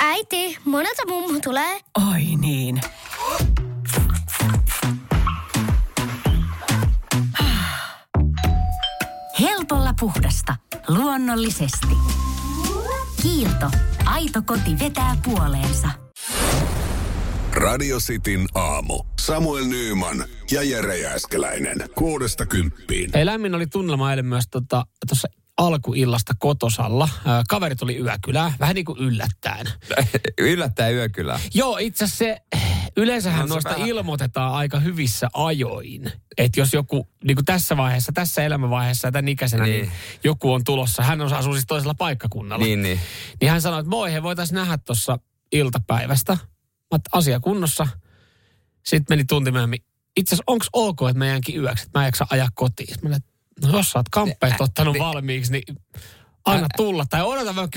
Äiti, monelta mummu tulee. Oi niin. Helpolla puhdasta. Luonnollisesti. Kiilto. Aito koti vetää puoleensa. Radio Cityn aamu. Samuel Nyyman ja Jere Jääskeläinen. 6-10. Lämmin oli tunnelma eilen myös tuossa alkuillasta Kotosalla. Kaverit oli yökylää, vähän niin kuin yllättäen. Yllättäen yökylää? Joo, itse asiassa se, yleensähän noista vähän ilmoitetaan aika hyvissä ajoin. Että jos joku, niin kuin tässä vaiheessa, tässä elämänvaiheessa ja tämän ikäisenä, niin joku on tulossa. Hän asuu siis toisella paikkakunnalla. Niin hän sanoi, että moi, he voitaisiin nähdä tuossa iltapäivästä. Asia kunnossa. Sitten meni tunti myöhemmin. Itse asiassa onko ok, että mä jäänkin yöksi, että mä en jaksa ajaa kotiin. Mä näin, no jos sä oot kamppeet ottanut valmiiksi, niin anna tulla. Tai odota, mä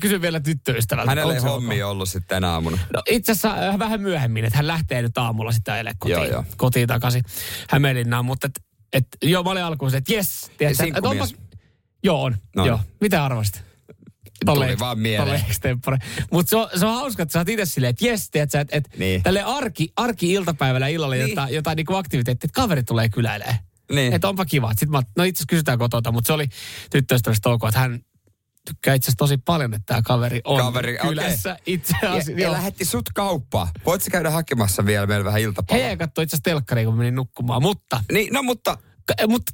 kysyn vielä tyttöystävältä. Hänellä ei hommia ollut sitten tänä aamuna. No itse asiassa vähän myöhemmin, että hän lähtee nyt aamulla sitten ajelemaan kotiin takaisin Hämeenlinnaan. Mutta joo, mä olin alkuun että jes. Sinkkumies. Joo, on. No. Joo. Mitä arvasit? Tuli vaan mieleen. Mutta se on hauska, että sä oot itse silleen, että jes, tiedätkö, että niin. Tälleen arki-iltapäivällä illalla niin. jotain niinku aktiviteettia, että kaveri tulee kyläilemään. Niin. Että onpa kiva. Sitten mä, no itse asiassa kysytään kotota, mutta se oli tyttöystävästä toukoa, että hän tykkää itse asiassa tosi paljon, että tämä kaveri on kylässä itse asiassa. Ja lähetti sut kauppaan. Voit sä käydä hakemassa vielä meillä vähän iltapalaa? Hei, katsoi itse asiassa telkkariin, kun menin nukkumaan, mutta... Niin, no mutta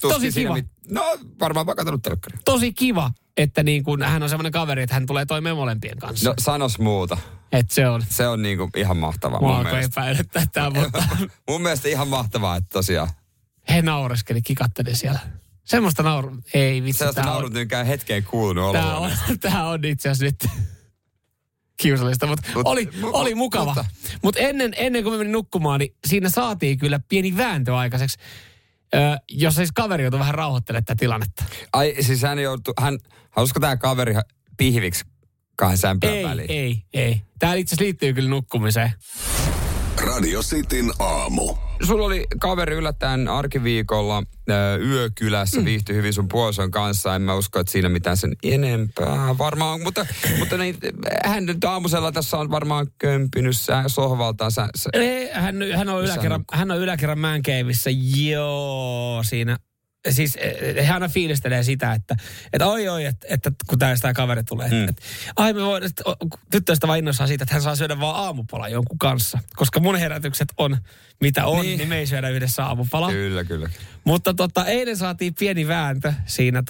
tosi kiva. No varmaan mä oon katsonut telkkaria. Tosi kiva. Että niin kuin hän on semmoinen kaveri, että hän tulee toimeen molempien kanssa. No sanos muuta. Et se on. Se on niin kuin ihan mahtavaa mun mielestä. Mua alkoi epäillä tätä, mutta... mun mielestä ihan mahtavaa, että tosiaan... He naureskeli, kikatteli siellä. Semmoista naurun... Ei vitsi, tää on... Semmoista naurun tynkään hetkeen kuulunut olevaa. Tää on itse asiassa nyt kiusallista, mutta oli mukava. Mutta ennen kuin me menin nukkumaan, niin siinä saatiin kyllä pieni vääntö aikaiseksi. Jos siis kaveri joutui vähän rauhoittelemaan tätä tilannetta. Ai siis hän halusko tämä kaveri pihviksi kahden sämpään väliin? Ei. Tämä itse asiassa liittyy kyllä nukkumiseen. Radio Cityn aamu. Sulla oli kaveri yllättäen arkiviikolla yökylässä, viihtyi hyvin sun puolison kanssa. En mä usko, että siinä mitään sen enempää varmaan. Mutta niin, hän nyt aamusella tässä on varmaan kömpinyt sohvaltaan. Hän on yläkerran mänkeivissä. Joo, siinä. Siis hän aina fiilistelee sitä, että että kun tämä kaveri tulee. Ai me voidaan, tyttöistä vaan innoissaan siitä, että hän saa syödä vaan aamupala jonkun kanssa. Koska mun herätykset on, mitä on, niin me ei syödä yhdessä aamupala. Kyllä. Mutta eilen saatiin pieni vääntö siinä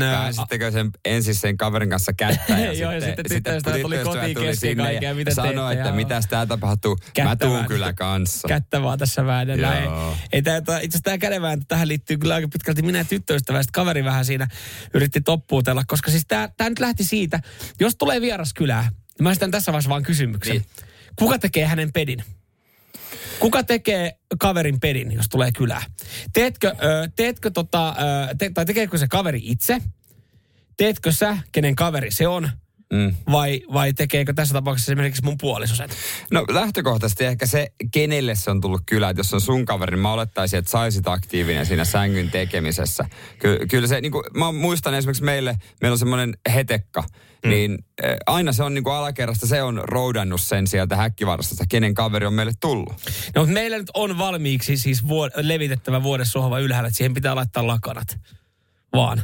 pääsittekö ensin sen kaverin kanssa kättään ja joo, sitten tyttöystävä tuli sinne ja sanoi, että mitäs tää tapahtuu. Mä tuun kyllä kanssa. Kättä vaan tässä väännellä. Itse asiassa tää kädenvääntö, tähän liittyy kyllä aika pitkälti minä ja tyttöystävä. Sitten kaveri vähän siinä yritti toppuutella, koska siis tää nyt lähti siitä. Jos tulee vieras kylään, niin mä esitän tässä vaiheessa vaan kysymyksen. Niin. Kuka tekee hänen pedin? Kuka tekee kaverin pedin, jos tulee kylään? Tekeekö se kaveri itse? Teetkö sä, kenen kaveri se on? Vai tekeekö tässä tapauksessa esimerkiksi mun puolisoset? No lähtökohtaisesti ehkä se, kenelle se on tullut kylään. Että jos on sun kaveri, niin mä olettaisin, että saisit aktiivinen siinä sängyn tekemisessä. Kyllä se, niin kuin, mä muistan esimerkiksi meillä on semmoinen hetekka. Niin aina se on niin kuin alakerrasta, se on roudannut sen sieltä häkkivarastosta, kenen kaveri on meille tullut. No mutta meillä nyt on valmiiksi siis levitettävä vuodessohva ylhäällä, että siihen pitää laittaa lakanat vaan.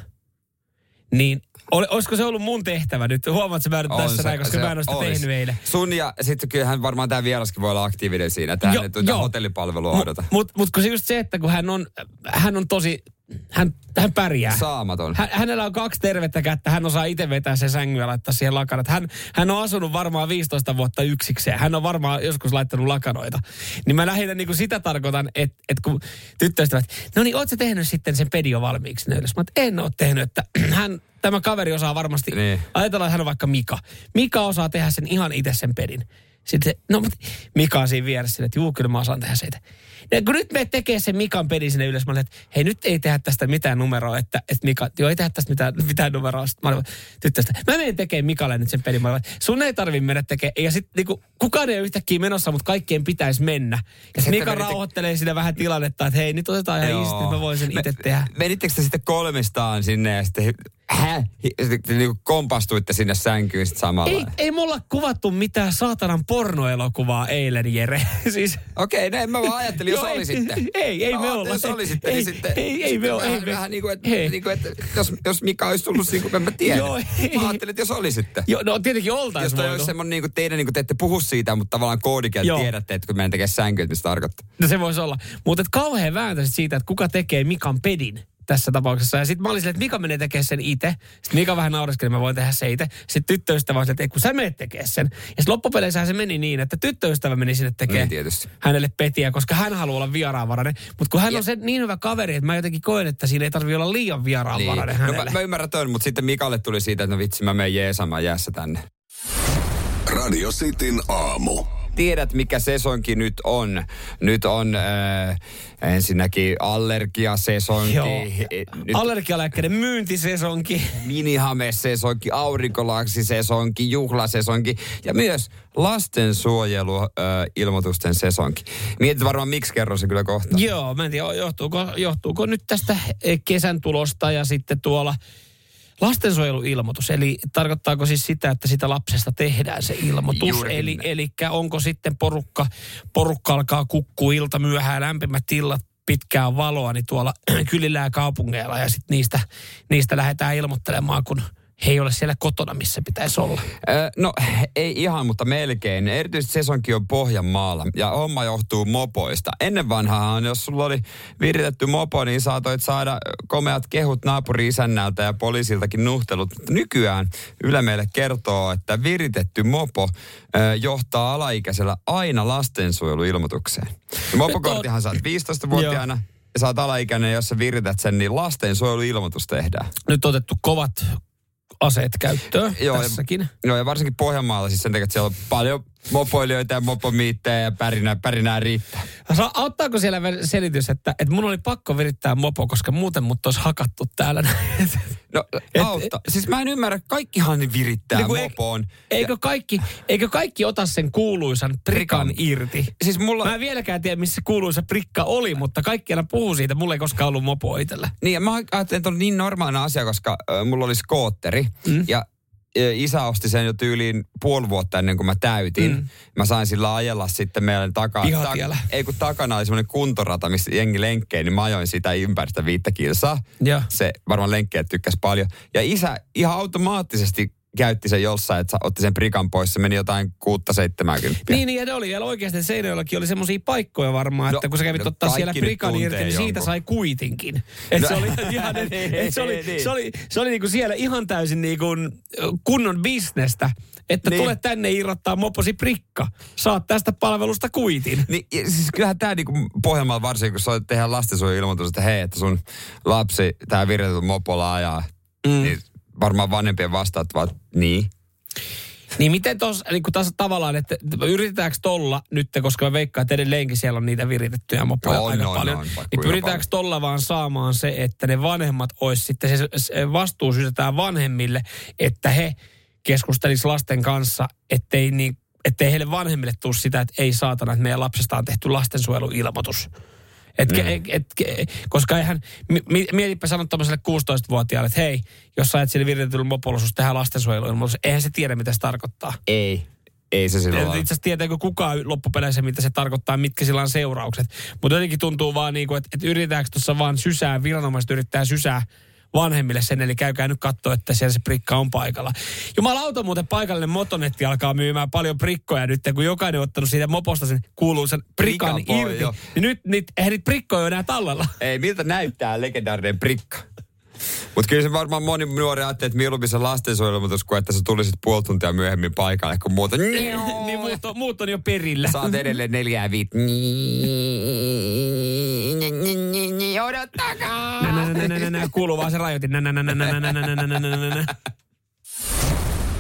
Niin... Olisiko se ollut mun tehtävä nyt? Huomaatko, mä nyt tässä näin, koska mä en ole sitä tehnyt eilen. Sun ja sitten kyllähän varmaan tämä vieraskin voi olla aktiivinen siinä. Tähän ei tuota hotellipalvelua odota. Mutta kun se just se, että kun hän on tosi... Hän pärjää. Saamaton. Hänellä on 2 tervettä kättä. Hän osaa itse vetää sen sängyn ja laittaa siihen lakanat. Hän on asunut varmaan 15 vuotta yksikseen. Hän on varmaan joskus laittanut lakanoita. Niin mä lähinnä niin kuin sitä tarkoitan, että kun tyttöystävät, no niin, oot sä tehnyt sitten sen pedio valmiiksi nöylässä? Mä en oo tehnyt, että tämä kaveri osaa varmasti, niin. Ajatellaan, että hän on vaikka Mika. Mika osaa tehdä sen ihan itse sen pedin. Sitten mutta Mika on siinä vieressä, että kyllä mä osaan tehdä sitä. Ja kun nyt me tekee sen Mikan pedin sinne ylös, mä olen, että hei, nyt ei tehdä tästä mitään numeroa, että Mika, ei tehdä tästä mitään numeroa. Sitten mä olen, tyttöstä, mä menen tekemään Mikalle nyt sen pedin. Mä olen, sun ei tarvitse mennä tekemään. Ja sitten niinku, kukaan ei ole yhtäkkiä menossa, mutta kaikkien pitäisi mennä. Ja Mika rauhoittelee siinä vähän tilannetta, että hei, nyt otetaan ihan isti, mä voin sen itse tehdä. Menittekö te sitten kolmestaan sinne ja sitten... hä? Sitten niin kuin kompastuitte sinne sänkyyn sitten samalla. Ei me olla kuvattu mitään saatanan pornoelokuvaa eilen, Jere. Siis... Okei, näin mä vaan ajattelin, jos olisitte. Ei me olla. Jos olisitte, niin sitten... Ei me olla. Vähän niin kuin, että jos Mika olisi tullut siinä, kun mä tiedän. Mä ajattelin, että jos olisitte. Joo, no tietenkin oltaisiin voinut. Jos olisi semmoinen, niin kuin teidän, niin kuin te ette puhu siitä, mutta tavallaan koodikin, että tiedätte, että kun meidän tekee sänkyyn, että mitä se tarkoittaa. No se voisi olla. Mutta kauhean vääntäisit siitä, että kuka tekee Mikan pedin tässä tapauksessa. Ja sitten mä olin silleen, että Mika menee tekemään sen itse. Sitten Mika vähän nauriskeli, että mä voin tehdä se itse. Sitten tyttöystävä oli, että ei kun sä menet tekemään sen. Ja sitten loppupeleissähän se meni niin, että tyttöystävä meni sinne tekemään hänelle petiä, koska hän haluaa olla vieraanvarainen. Mutta kun hän on se niin hyvä kaveri, että mä jotenkin koen, että siinä ei tarvitse olla liian vieraanvarainen niin. Hänelle. No, mä ymmärrän ton, mutta sitten Mikalle tuli siitä, että no vitsi, mä menen jeesamaan jäässä tänne. Radio Cityn aamu. Tiedät, mikä sesonki nyt on. Nyt on ensinnäkin allergiasesonki. Allergialääkkeiden myyntisesonki. Minihame-sesonki, aurinkolaaksisesonki, juhlasesonki ja myös lastensuojeluilmoitusten sesonki. Mietit varmaan, miksi kerron se kyllä kohta. Joo, mä en tiedä, johtuuko nyt tästä kesän tulosta ja sitten tuolla... Lastensuojeluilmoitus, eli tarkoittaako siis sitä, että sitä lapsesta tehdään se ilmoitus? Eli onko sitten porukka alkaa kukkua ilta myöhään, lämpimät tillat, pitkää valoa, niin tuolla kylillä ja kaupungeilla, ja sitten niistä lähdetään ilmoittelemaan, kun he ei ole siellä kotona, missä pitäisi olla. No ei ihan, mutta melkein. Erityisesti sesonki on Pohjanmaalla ja homma johtuu mopoista. Ennen vanhaan, jos sulla oli viritetty mopo, niin saatoit saada komeat kehut naapuri-isännältä ja poliisiltakin nuhtelut. Mutta nykyään Yle meille kertoo, että viritetty mopo johtaa alaikäisellä aina lastensuojeluilmoitukseen. Mopokorttihan saat 15-vuotiaana. Ja saat alaikäinen, jos sä virität sen, niin lastensuojeluilmoitus tehdään. Nyt on otettu kovat... aseet käyttöön tässäkin. Joo, ja varsinkin Pohjanmaalla siis sen takia, että siellä on paljon mopoilijoita ja mopomiittejä ja pärinää riittää. Auttaako siellä selitys, että mun oli pakko virittää mopo, koska muuten mut olisi hakattu täällä? No auta. Siis mä en ymmärrä, kaikkihan virittää niin mopoon. Eikö kaikki ota sen kuuluisan prikan irti? Siis mulla... Mä en vieläkään tiedä, missä kuuluisa prikka oli, mutta kaikki aina puhuu siitä. Mulla ei koskaan ollut mopoa itsellä. Niin, ja mä ajattelin, että on niin normaalina asia, koska mulla oli skootteri ja... Isä osti sen jo tyyliin puoli vuotta ennen kuin mä täytin. Mä sain sillä ajella sitten meidän takana oli semmoinen kuntorata, missä jengi lenkkei, niin mä ajoin sitä ympäristä 5 kilsaa. Ja. Se varmaan lenkkeet tykkäsi paljon. Ja isä ihan automaattisesti käytti sen jossain, että otti sen prikan pois. Se meni jotain 6-70. Niin, ja ne oli vielä oikeasti. Seinäjoellakin oli semmoisia paikkoja varmaan, että kun sä kävit ottaa siellä prikan irti, niin siitä sai kuitinkin. Että se oli ihan, se oli niinku siellä ihan täysin niinku kunnon bisnestä, että tule tänne irrottaa moposi prikka. Saat tästä palvelusta kuitin. Niin, siis kyllähän tää niinku Pohjanmaalla varsinkin, kun sä tehdään lastensuojeluilmoitus, että hei, että sun lapsi, tää virretty mopolla ajaa, niin varmaan vanhempien vastaat, niin. Niin miten tuossa, niin kun tässä tavallaan, että yritetäänkö tolla nyt, koska mä veikkaan, että edelleenkin siellä on niitä viritettyjä mopoja paljon. Niin pyritäänkö tolla vaan saamaan se, että ne vanhemmat olisi sitten, se vastuu sysätään vanhemmille, että he keskustelisivat lasten kanssa, ettei heille vanhemmille tule sitä, että ei saatana, että meidän lapsesta on tehty lastensuojeluilmoitus. Koska eihän, mietipä sanoa tämmöiselle 16-vuotiaalle, että hei, jos sä et sille viritetyllä mopolla susta tähän lastensuojeluilmoitus, eihän se tiedä, mitä se tarkoittaa. Ei se silloin ole. Itse asiassa tietääkö kukaan loppupeleissä, mitä se tarkoittaa, mitkä sillä on seuraukset. Mutta jotenkin tuntuu vaan niin kuin, että yritetäänkö tuossa vaan sysää, viranomaiset yrittää sysää vanhemmille sen, eli käykää nyt katsoa, että siellä se prikka on paikalla. Jumalauta muuten paikallinen motonetti alkaa myymään paljon prikkoja nyt, kun jokainen on ottanut siitä moposta sen kuuluisen prikan irti. Niin nyt eihän niitä prikkoja ole enää tallella. Ei, miltä näyttää legendaarinen prikka? Mutta kyllä se varmaan moni nuori ajattelee, että mieluummin se lastensuojeluilmoitus, kun että sä tulisit puoli tuntia myöhemmin paikalle, kun muuta... niin muut on jo perillä. Saat edelleen 4 ja 5. Odottakaa! Kuuluu vaan se rajoitin.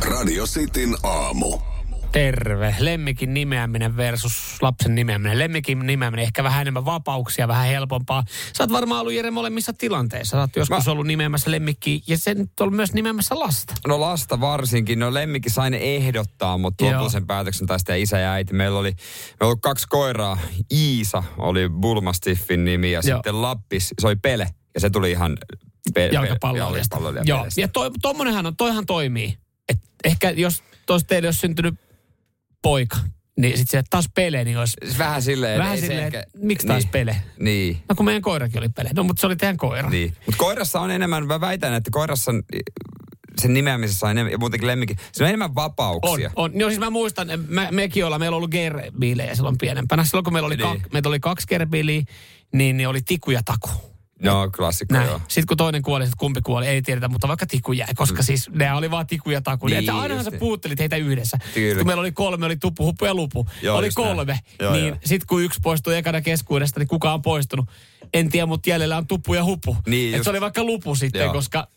Radio Cityn aamu. Terve. Lemmikin nimeäminen versus lapsen nimeäminen. Lemmikin nimeäminen ehkä vähän enemmän vapauksia, vähän helpompaa. Sä oot varmaan ollut, Jere, molemmissa tilanteissa. Sä oot joskus ollut nimeämässä lemmikkiä ja sen nyt ollut myös nimeämässä lasta. No lasta varsinkin. No lemmikki sai ne ehdottaa, mutta lopullisen päätöksen taisi tehdä isä ja äiti. Meillä oli 2 koiraa. Iisa oli Bulmastiffin nimi ja sitten Lappis, se oli Pele. Ja se tuli ihan jalkapalloilijasta. Joo, ja tuommoinenhan on, toihan toimii. Et ehkä jos teille olisi syntynyt poika, niin sitten sieltä taas Pele, niin olisi... Vähän silleen. Vähän silleen, ehkä... miksi taas niin. Pele? Niin. No kun meidän koirakin oli Pele. No mutta se oli teidän koira. Niin. Mutta koirassa on enemmän, mä väitän, että koirassa... Sen nimeämisessä on enemmän, ja muutenkin lemmikki, se on enemmän vapauksia. On. No siis mä muistan, mekin ollaan, meillä on ollut gerbiilejä silloin pienempänä. Silloin kun meillä oli, meitä oli 2 gerbiiliä, niin ne oli Tiku ja Taku. No, klassikko joo. Sitten kun toinen kuoli, sitten kumpi kuoli, ei tiedetä, mutta vaikka Tiku jäi, koska siis ne oli vaan Tiku ja Taku. Niin, ainahan sä puuttelit heitä yhdessä. Kun meillä oli 3, oli Tupu, Hupu ja Lupu. Joo, oli 3. Joo, niin sitten kun yksi poistui ekana keskuudesta, niin kuka on poistunut? En tiedä, mutta jäljellä on Tupu ja Hupu. Niin että se oli vaikka Lupu sitten, joo. Koska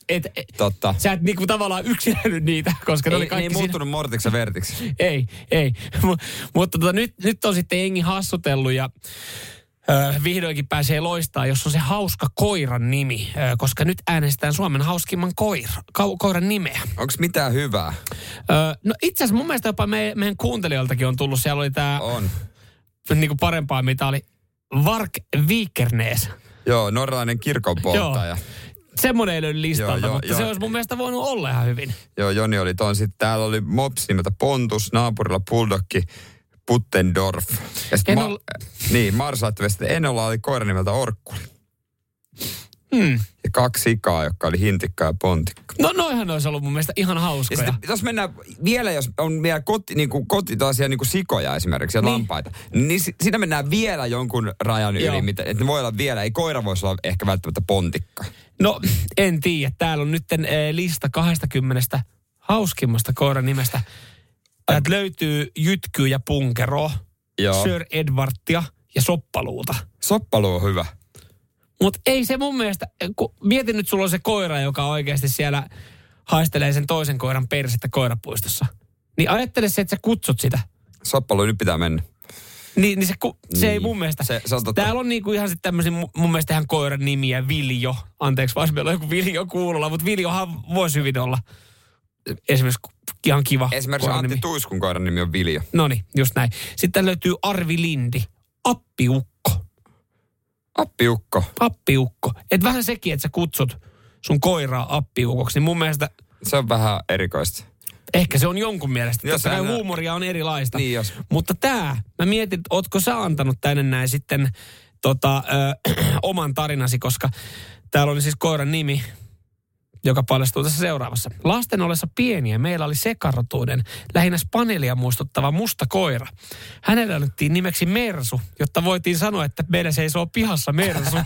totta. Sä et niinku tavallaan yksinänyt niitä, koska ne oli kaikki siinä. Ei muuttunut mortiksi ja vertiksi. Ei. Mutta nyt on sitten jengi hassutellut ja vihdoinkin pääsee loistaa, jos on se hauska koiran nimi, koska nyt äänestetään Suomen hauskimman koiran nimeä. Onko mitään hyvää? No itse asiassa mun mielestä jopa meidän kuuntelijoiltakin on tullut. Siellä oli tää niinku parempaa, mitä oli. Vark Vikernes. Joo, norjalainen kirkonpolttaja. Semmoinen ei löydy listalta, mutta se olisi mun mielestä voinut olla ihan hyvin. Joo, Joni oli ton. Sitten täällä oli mopsi nimeltä Pontus, naapurilla Bulldogki, Puttendorf. Ja sitten Enolla oli koira nimeltä Orkkuli. Ja 2 sikaa, jotka oli hintikka ja pontikka. No noihan olisi ollut mun mielestä ihan hauskoja. Ja sitten, jos mennään vielä, jos on vielä kotitaisia niin kuin sikoja esimerkiksi ja lampaita, niin siinä mennään vielä jonkun rajan yli, että ne voi olla vielä, ei koira voisi olla ehkä välttämättä pontikka. No en tiedä, täällä on nyt lista 20 hauskimmasta koiran nimestä. Täältä löytyy Jytkyä ja Punkeroa, Sir Edwardia ja Soppaluuta. Soppaluu on hyvä. Mutta ei se mun mielestä, kun mietin nyt sulla on se koira, joka oikeasti siellä haistelee sen toisen koiran persettä koirapuistossa. Niin ajattele se, että sä kutsut sitä. Soppaluun nyt pitää mennä. Se ei mun mielestä. Se on täällä on niinku ihan sitten tämmöisiä mun mielestä ihan koiran nimiä, Viljo. Anteeksi, vaan meillä on joku Viljo kuulolla, mutta Viljohan voisi hyvin olla. Esimerkiksi ihan kiva. Esimerkiksi Antti Tuiskun koiran nimi on Viljo. Noniin, just näin. Sitten löytyy Arvi Lindi, Appiukko. Appiukko. Et vähän sekin, että sä kutsut sun koiraa appiukoksi, niin mun mielestä... Se on vähän erikoista. Ehkä se on jonkun mielestä. Totta kai huumoria on erilaista. Niin jos. Mutta tää, mä mietin, että ootko sä antanut tänne näin sitten oman tarinasi, koska täällä oli siis koiran nimi, joka paljastuu tässä seuraavassa. Lasten ollessa pieniä meillä oli sekarotuinen, lähinnä spanelia muistuttava musta koira. Hänelle annettiin nimeksi Mersu, jotta voitiin sanoa, että meidän seisoo pihassa Mersu.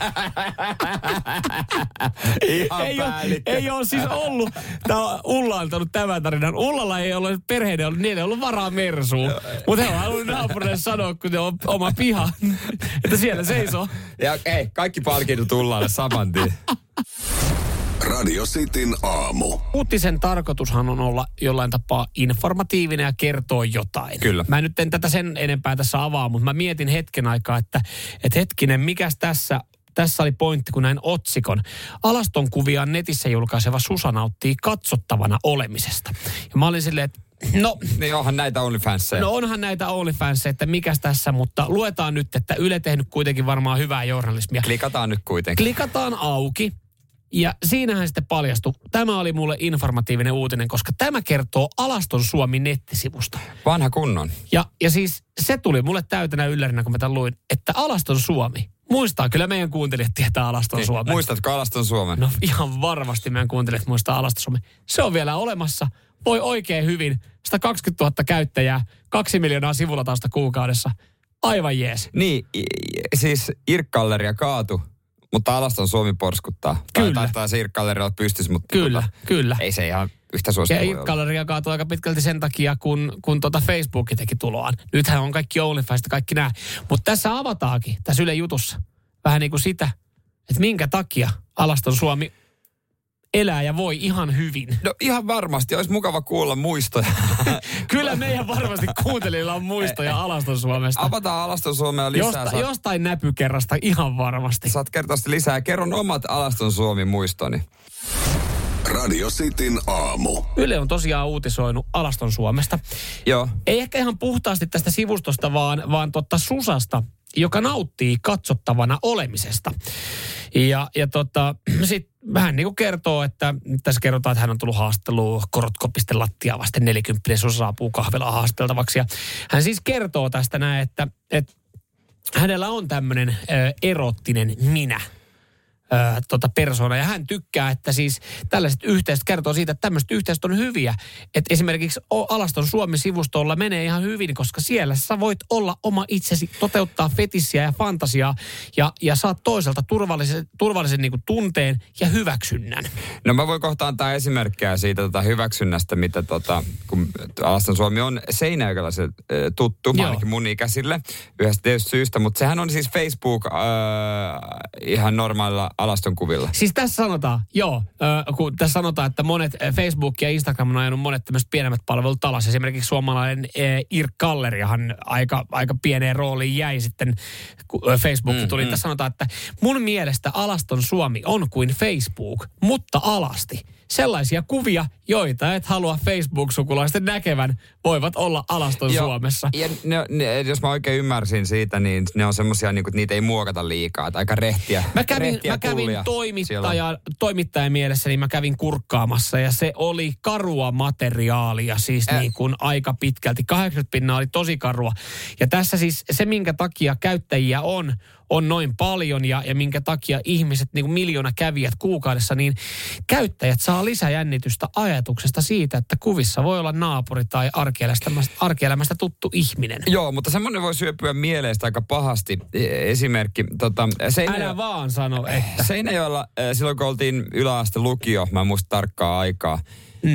Ei ole siis ollut. Tämä on Ulla antanut tämän tarinan. Ullalla ei ole perheiden ollut, niillä ei ollut varaa Mersuun. Mutta he on halunnut naapurille sanoa, kun ne on oma piha, että siellä seisoo. Ja ei, kaikki palkinnut Ullalle saman tien. Radio Cityn aamu. Uutisen tarkoitushan on olla jollain tapaa informatiivinen ja kertoa jotain. Kyllä. Mä nyt en tätä sen enempää tässä avaa, mutta mä mietin hetken aikaa, että hetkinen, mikäs tässä oli pointti, kun näin otsikon. Alaston kuviaan netissä julkaiseva Susa nauttii katsottavana olemisesta. Ja mä olin silleen, että niin onhan näitä Onlyfansia, että mikäs tässä, mutta luetaan nyt, että Yle tehnyt kuitenkin varmaan hyvää journalismia. Klikataan nyt kuitenkin. Klikataan auki. Ja siinähän sitten paljastui. Tämä oli mulle informatiivinen uutinen, koska tämä kertoo Alaston Suomi -nettisivusta. Vanha kunnon. Ja siis se tuli mulle täytänä yllärinä, kun mä tämän luin, että Alaston Suomi. Muistaa kyllä meidän kuuntelijat tietää Alaston Suomen. Muistatko Alaston Suomen? No ihan varmasti meidän kuuntelijat muistaa Alaston Suomen. Se on vielä olemassa. Voi oikein hyvin. 120 000 käyttäjää, 2 miljoonaa sivulatausta kuukaudessa. Aivan jees. Niin, siis IRC-Galleria kaatu. Mutta Alaston Suomi porskuttaa. Kyllä. Taitaa se IRC-Gallerialla pystyisi, mutta kyllä. Ei se ihan yhtä suosittua. Ja IRC-Galleria kaatui aika pitkälti sen takia, kun Facebook teki tuloaan. Nythän on kaikki Onlyfansista, kaikki nämä. Mutta tässä avataakin, tässä Yle jutussa, vähän niin kuin sitä, että minkä takia Alaston Suomi elää ja voi ihan hyvin. No ihan varmasti, olisi mukava kuulla muistoja. Kyllä meidän varmasti kuuntelijoilla on muistoja Alaston Suomesta. Avataan Alaston Suomea lisää. Jostain näpykerrasta ihan varmasti. Saat kertoa lisää. Kerron omat Alaston Suomen muistoni. Radio Cityn aamu. Yle on tosiaan uutisoinut Alaston Suomesta. Joo. Ei ehkä ihan puhtaasti tästä sivustosta, vaan Susasta. joka nauttii katsottavana olemisesta. Ja sit vähän niin kuin kertoo, että tässä kerrotaan, että hän on tullut haastatteluun Korotkopisten lattiaa vasten 40, se saapuu kahvilaan haasteltavaksi. Ja hän siis kertoo tästä näin, että hänellä on tämmöinen erottinen minä. Persoona. Ja hän tykkää, että siis tällaiset yhteisöt kertoo siitä, että tämmöiset yhteisöt on hyviä. Että esimerkiksi Alaston Suomi-sivustolla menee ihan hyvin, koska siellä sä voit olla oma itsesi, toteuttaa fetissiä ja fantasiaa ja saat toiselta turvallisen niin kuin tunteen ja hyväksynnän. No mä voin kohta antaa esimerkkejä siitä hyväksynnästä, mitä kun Alaston Suomi on seinäjökäläisen tuttu, ainakin mun ikäisille, yhdestä tietystä syystä, mutta sehän on siis Facebook ihan normaalilla Alaston kuvilla. Siis tässä sanotaan, kun tässä sanotaan, että monet Facebook ja Instagram on ajanut monet tämmöiset pienemmät palvelut alas. Esimerkiksi suomalainen IRC-Galleriahan aika pieneen rooliin jäi sitten, kun Facebook tuli. Tässä sanotaan, että mun mielestä Alaston Suomi on kuin Facebook, mutta alasti. Sellaisia kuvia, joita et halua Facebook-sukulaisten näkevän, voivat olla Alaston Suomessa. Ja ne, jos mä oikein ymmärsin siitä, niin ne on semmosia, niin kuin, niitä ei muokata liikaa. Aika rehtiä. Mä kävin toimittajan mielessä, niin mä kävin kurkkaamassa ja se oli karua materiaalia, siis niin kuin aika pitkälti. 80% oli tosi karua. Ja tässä siis se, minkä takia käyttäjiä on noin paljon ja minkä takia ihmiset, niin kuin 1 miljoona kävijät kuukaudessa, niin käyttäjät saa lisäjännitystä ajatuksesta siitä, että kuvissa voi olla naapuri tai arkielämästä tuttu ihminen. Joo, mutta semmoinen voi syöpyä mieleistä aika pahasti. Esimerkki. Älä vaan sano, että. Seinäjoella, silloin kun oltiin yläaste lukio, mä en muista tarkkaa aikaa,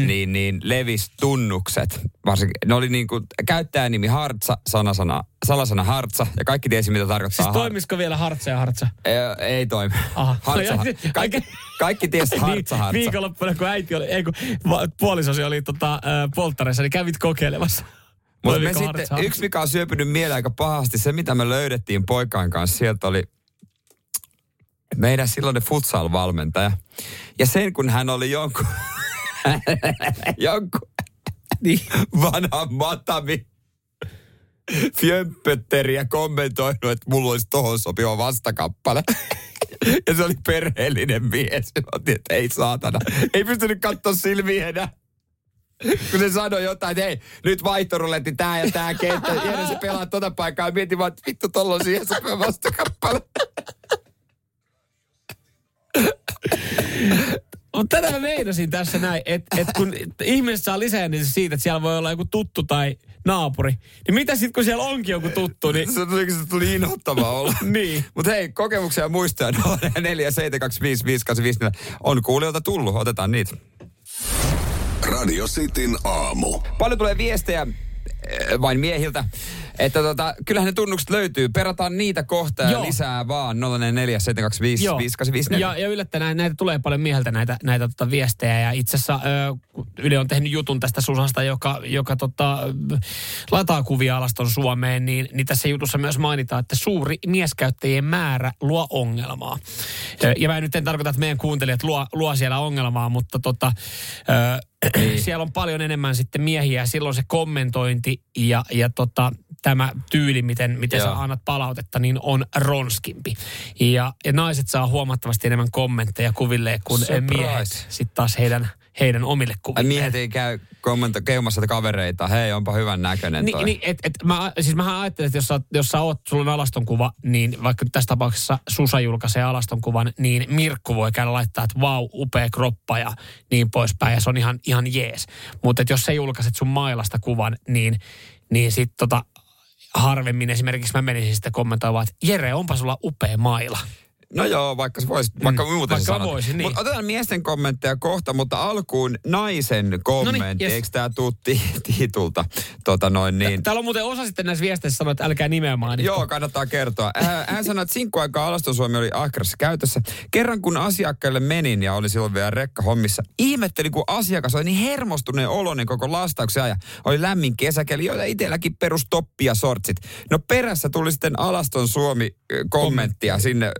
niin levisi tunnukset. Varsinkin, ne oli niin kuin käyttäjänimi Hartsa, salasana Hartsa, ja kaikki tiesi, mitä tarkoittaa. Siis toimisiko vielä Hartsa ja Hartsa? Ei toimi. Hartsa, kaikki tiesi Hartsa. Viikonloppuna, kun puolisosi oli polttareissa, niin kävit kokeilemassa. Mutta me sitten, yksi mikä on syöpynyt mieleen aika pahasti, se mitä me löydettiin poikaan kanssa, sieltä oli meidän silloinen futsal-valmentaja. Ja sen, kun hän oli jonkun vanha matami fjömpötteriä kommentoinut, että mulla olisi tohon sopiva vastakappale. Ja se oli perheellinen mies. Mä otin, että ei saatana. Ei pystynyt katsoa silmiä enää. Kun se sanoi jotain, että hei, nyt vaihtoruletti tää ja tää kenttä. Ja se pelaa tota paikkaa ja mietin vaan, että vittu tollon siihen sopiva vastakappale. Mutta tätä mä meinasin tässä näin, että kun ihmiset saa lisää niin siitä, että siellä voi olla joku tuttu tai naapuri, niin mitä sitten kun siellä onkin joku tuttu, niin. Se tuli inhottavaa olla. Niin. Mutta hei, kokemuksia ja muistoja 047255854 on kuulijoilta tullut, otetaan niitä. Radio Cityn aamu. Paljon tulee viestejä vain miehiltä, että kyllähän ne tunnukset löytyy. Perataan niitä kohtaa ja lisää vaan 047255854. Ja yllättäen näitä tulee paljon mieheltä näitä viestejä. Ja itse asiassa Yle on tehnyt jutun tästä Susasta, joka lataa kuvia Alaston Suomeen. Niin tässä jutussa myös mainitaan, että suuri mieskäyttäjien määrä luo ongelmaa. Ja mä nyt en tarkoita, että meidän kuuntelijat luo siellä ongelmaa, mutta siellä on paljon enemmän sitten miehiä ja silloin se kommentointi ja tämä tyyli, miten sä annat palautetta, niin on ronskimpi. Ja naiset saa huomattavasti enemmän kommentteja kuville kuin miehet. Sitten taas heidän omille kuville. Miehet ei käy keumassa kavereita. Hei, onpa hyvän näköinen toi. Mähän ajattelen, että jos sä oot, sulla on Alaston kuva, niin vaikka tässä tapauksessa Susa julkaisee Alaston kuvan, niin Mirkku voi käydä laittaa, että vau, upea kroppa ja niin poispäin. Ja se on ihan jees. Mutta jos sä julkaiset sun mailasta kuvan, niin sit harvemmin esimerkiksi mä menisin sitä kommentoimaan, että Jere, onpa sulla upea maila. No joo, vaikka muuten se sanot. Niin. Otetaan miesten kommentteja kohta, mutta alkuun naisen kommentti. No niin, yes. Eikö tää tuu Titulta? Täällä on muuten osa sitten näissä viesteissä sanoo, että älkää nimeä mainita. Joo, kannattaa kertoa. Hän sanoi, että sinkkuaikaa Alaston Suomi oli ahkerassa käytössä. Kerran kun asiakkaille menin ja oli silloin vielä rekkahommissa, ihmetteli kun asiakas oli niin hermostuneen oloinen koko lastauksen ajan. Oli lämmin kesäkeli, joita itselläkin perus toppi ja sortsit. No perässä tuli sitten Alaston Suomi kommenttia sinne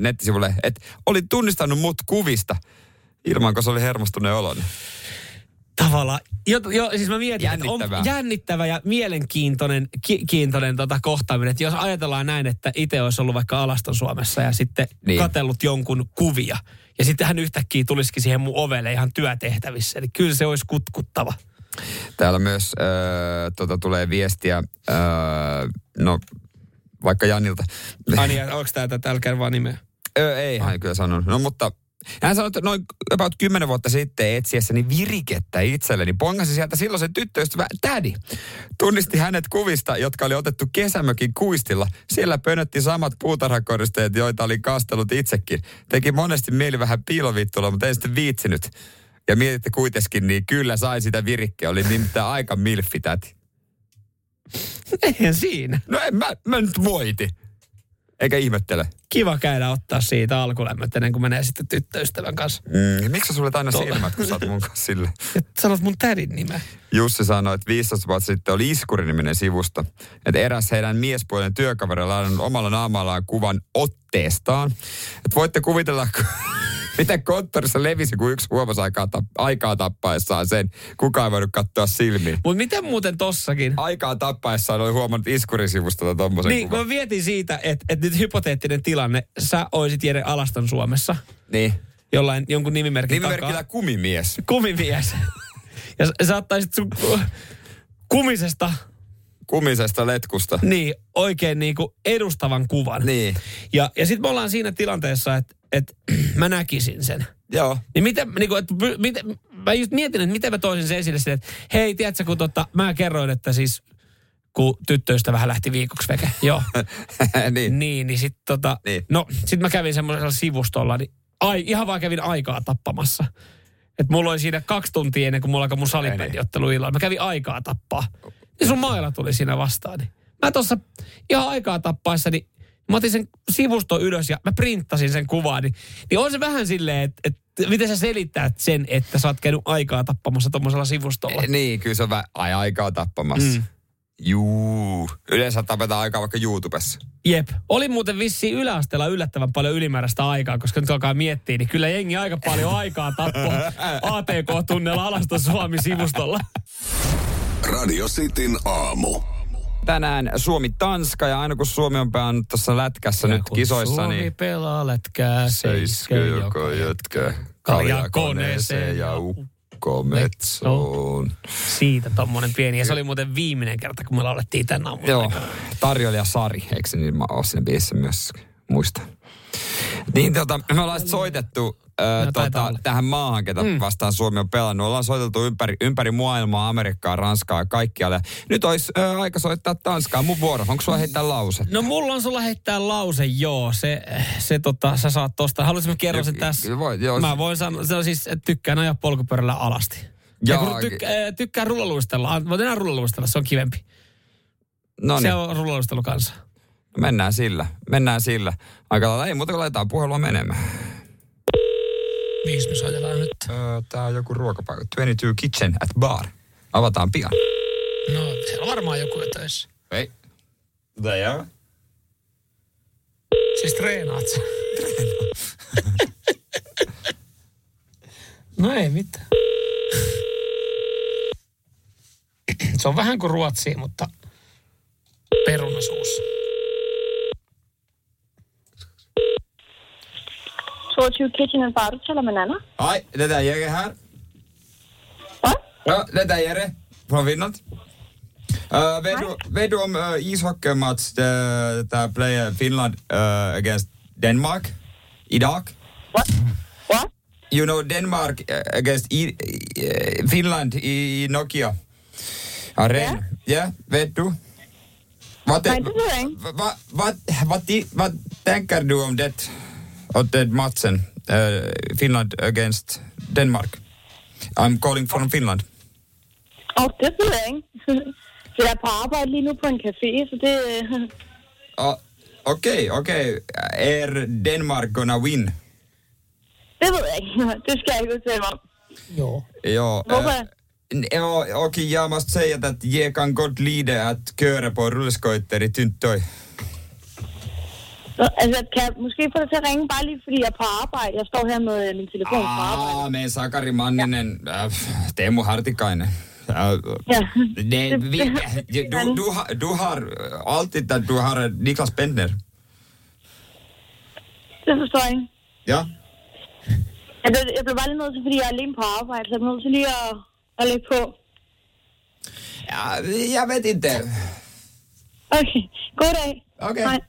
nettisivulle, että oli tunnistanut mut kuvista ilman, kun se oli hermostuneen olon. Tää tavalla. Jo, siis mä mietin, jännittävää. On jännittävä ja mielenkiintoinen kohtaaminen. Että jos ajatellaan näin, että itse olisi ollut vaikka Alaston Suomessa ja sitten katsellut jonkun kuvia. Ja sitten hän yhtäkkiä tulisikin siihen mun ovelle ihan työtehtävissä. Eli kyllä se olisi kutkuttava. Täällä myös tulee viestiä, vaikka Janilta. Ani, onko tämä tälläkään vaan nimeä? Ei, hän ei kyllä sanonut. No mutta... Hän sanoi, että noin about 10 vuotta sitten etsiessäni virikettä itselleni pongasi sieltä silloisen tyttöystävä tädi. Tunnisti hänet kuvista, jotka oli otettu kesämökin kuistilla. Siellä pönötti samat puutarhakoristeet, joita oli kastellut itsekin. Teki monesti mieli vähän piilovittuilla, mutta en sitten viitsinyt. Ja mietitte kuitenkin, niin kyllä sai sitä virikkeä. Oli nimittäin aika milffi täti. Eihän siinä. No en mä nyt voitin. Eikä ihmettele. Kiva käydä ottaa siitä alkulämmöt ennen kuin menee sitten tyttöystävän kanssa. Miksi sä sulet aina silmät, kun sä oot mun kanssa sille? Sanot mun tädin nimeä. Jussi sanoi, että 15 vuotta sitten oli Iskuri-niminen sivusto. Että eräs heidän miespuolen työkaveri laadannut omalla naamallaan kuvan otteestaan. Että voitte kuvitella, miten konttorissa levisi, kun yksi huomasi aikaa tappaessaan sen. Kukaan ei voinut katsoa silmiin. Mutta miten muuten tossakin? Aikaa tappaessaan oli huomannut Iskurisivustolta tommosen kuvan. Niin, kun vietin siitä, että nyt hypoteettinen tilanne. Sä oisit Jere Alaston Suomessa. Niin. Jollain jonkun nimimerkin takaa. Nimimerkillä Kumimies. Kumimies. Ja sä ottaisit sun kumisesta... Kumisesta letkusta. Niin, oikein niinku edustavan kuvan. Niin. Ja sit me ollaan siinä tilanteessa, että mä näkisin sen. Joo. Niin miten, niinku, mä just mietin, että miten mä toisin sen esille sille, että hei, tiedätkö, kun mä kerroin, että siis, kun tyttöystä vähän lähti viikoksi veke. Joo. niin sit niin. No, sit mä kävin semmoisella sivustolla, niin ihan vaan kävin aikaa tappamassa. Että mulla oli siinä 2 tuntia ennen kuin mulla alkoi mun salibändiottelu illalla. Mä kävin aikaa tappaa. Ja sun maila tuli siinä vastaan. Niin. Mä tossa ihan aikaa tappaessani, mä otin sen sivuston ylös ja mä printtasin sen kuvaan. Niin on se vähän silleen, että miten sä selittää sen, että sä oot käynyt aikaa tappamassa tommosella sivustolla. Niin, kyllä se on aikaa tappamassa. Juu. Yleensä tapetaan aikaa vaikka YouTubessa. Jep. Oli muuten vissiin yläasteella yllättävän paljon ylimääräistä aikaa, koska nyt alkaa miettiä, niin kyllä jengi aika paljon aikaa tappoi ATK-tunnella Alaston Suomi-sivustolla. Radio Cityn aamu. Tänään Suomi-Tanska ja aina kun Suomi on päänyt tässä lätkässä ja nyt kisoissa, Suomi niin... Suomi pelaa lätkää, seiskö joko jötkö, kaljakoneeseen ja ukko metsoon. No, siitä tommonen pieni. Ja se oli muuten viimeinen kerta, kun me laulettiin tänä aamuna. Joo, tarjoilija Sari, eikö se niin? Mä oon siinä biisissä myös, muistan. Niin me ollaan soitettu... tähän maahan, ketä vastaan Suomi on pelannut. Ollaan soiteltu ympäri maailmaa, Amerikkaa, Ranskaa ja kaikkialle. Nyt olisi aika soittaa Tanskaa. Mun vuoro. Onko sulla heittää lause? No mulla on sulla heittää lause, joo. Se sä saat tosta. Haluaisin mä kerron sen tässä. Mä voin sanoa, se on siis, että tykkään ajaa polkupyörällä alasti. Ja kun tykkään rullaluistella. Voit enää rullaluistella, se on kivempi. Noniin. Se on rullaluistelu kanssa. Mennään sillä. Aika lailla. Ei muuta, kun laitetaan puhelua menemään. Mihin me soitellaan nyt? Tää on joku ruokapaikka. 22 Kitchen at Bar. Avataan pian. No, siellä on varmaan joku töissä. Ei. Mitä jää? Siis treenaat sä? No ei mitään. Se on vähän kuin Ruotsi, mutta perunasuus. Går till kitchen för att källa med Anna. Hej, det där Jere här. Va? Ja, det där Jere från Finland. Vet du om ishockeymatch där spelar Finland against Denmark idag? What? You know Denmark against Finland i Nokia Arena. Ja, yeah, vet du? Vad tänker du om det? Och den matchen, Finland against Denmark. I'm calling from Finland. Och det ved jeg ikke. Så jeg er på arbejde lige nu på en café, så det... Okay. Är Denmark gonna win? Det ved jeg ikke. Det skal jeg ikke udtale mig om. Ja. Hvorfor? Okay, jag måste säga att jag kan godt lide att köra på rullskotter i tynt tøj. Altså, kan jeg måske få dig til at ringe, bare lige fordi jeg er på arbejde. Jeg står her med min telefon på arbejde. Med Sakari Manninen, Teemu Hartikainen. Du har alltid, at du har Niklas Bentner. Det forstår jeg. Ja. Jeg blev bare lige nødt til, fordi jeg er alene på arbejde, så jeg blev nødt til lige at lægge på. Ja, jeg ved ikke det. Okay, god dag. Okay. Hej.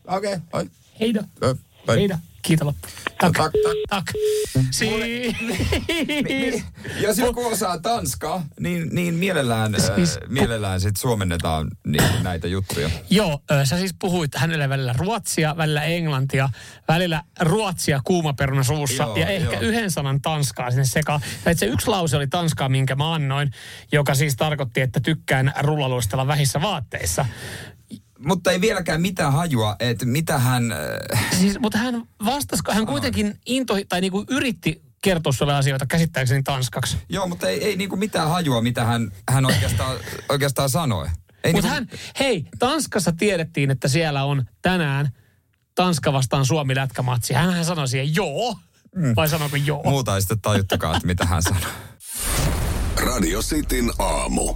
Hej da. Hej da. Kiitolla. Tak. Jos joku osaa tanskaa, niin mielellään sit suomennetaan näitä juttuja. Joo, sä siis puhuit hänelle välillä ruotsia, välillä englantia, välillä ruotsia kuumaperuna suussa ja ehkä yhden sanan tanskaa sinne sekaan. Se yksi lause oli tanskaa, minkä mä annoin, joka siis tarkoitti, että tykkään rullaluistella vähissä vaatteissa. Mutta ei vieläkään mitään hajua, että mitä hän... Siis, mutta hän vastasi, hän kuitenkin niinku yritti kertoa sulle asioita käsittääkseni tanskaksi. Joo, mutta ei niinku mitään hajua, mitä hän oikeastaan sanoi. Mutta Tanskassa tiedettiin, että siellä on tänään Tanska vastaan Suomi lätkämatsi. Hänhän sanoi siihen joo, vai sanoiko joo? Muuta ei sitten tajuttakaan, että mitä hän sanoi. Radio Cityn aamu.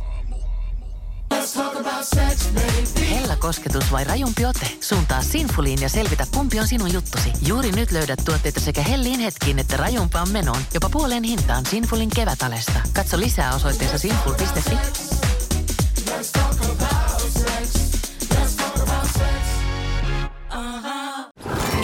Hella kosketus vai rajumpi ote? Suuntaa Sinfuliin ja selvitä, kumpi on sinun juttusi. Juuri nyt löydät tuotteita sekä helliin hetkiin että rajumpaan menoon. Jopa puoleen hintaan Sinfulin kevätalesta. Katso lisää osoitteessa sinful.fi.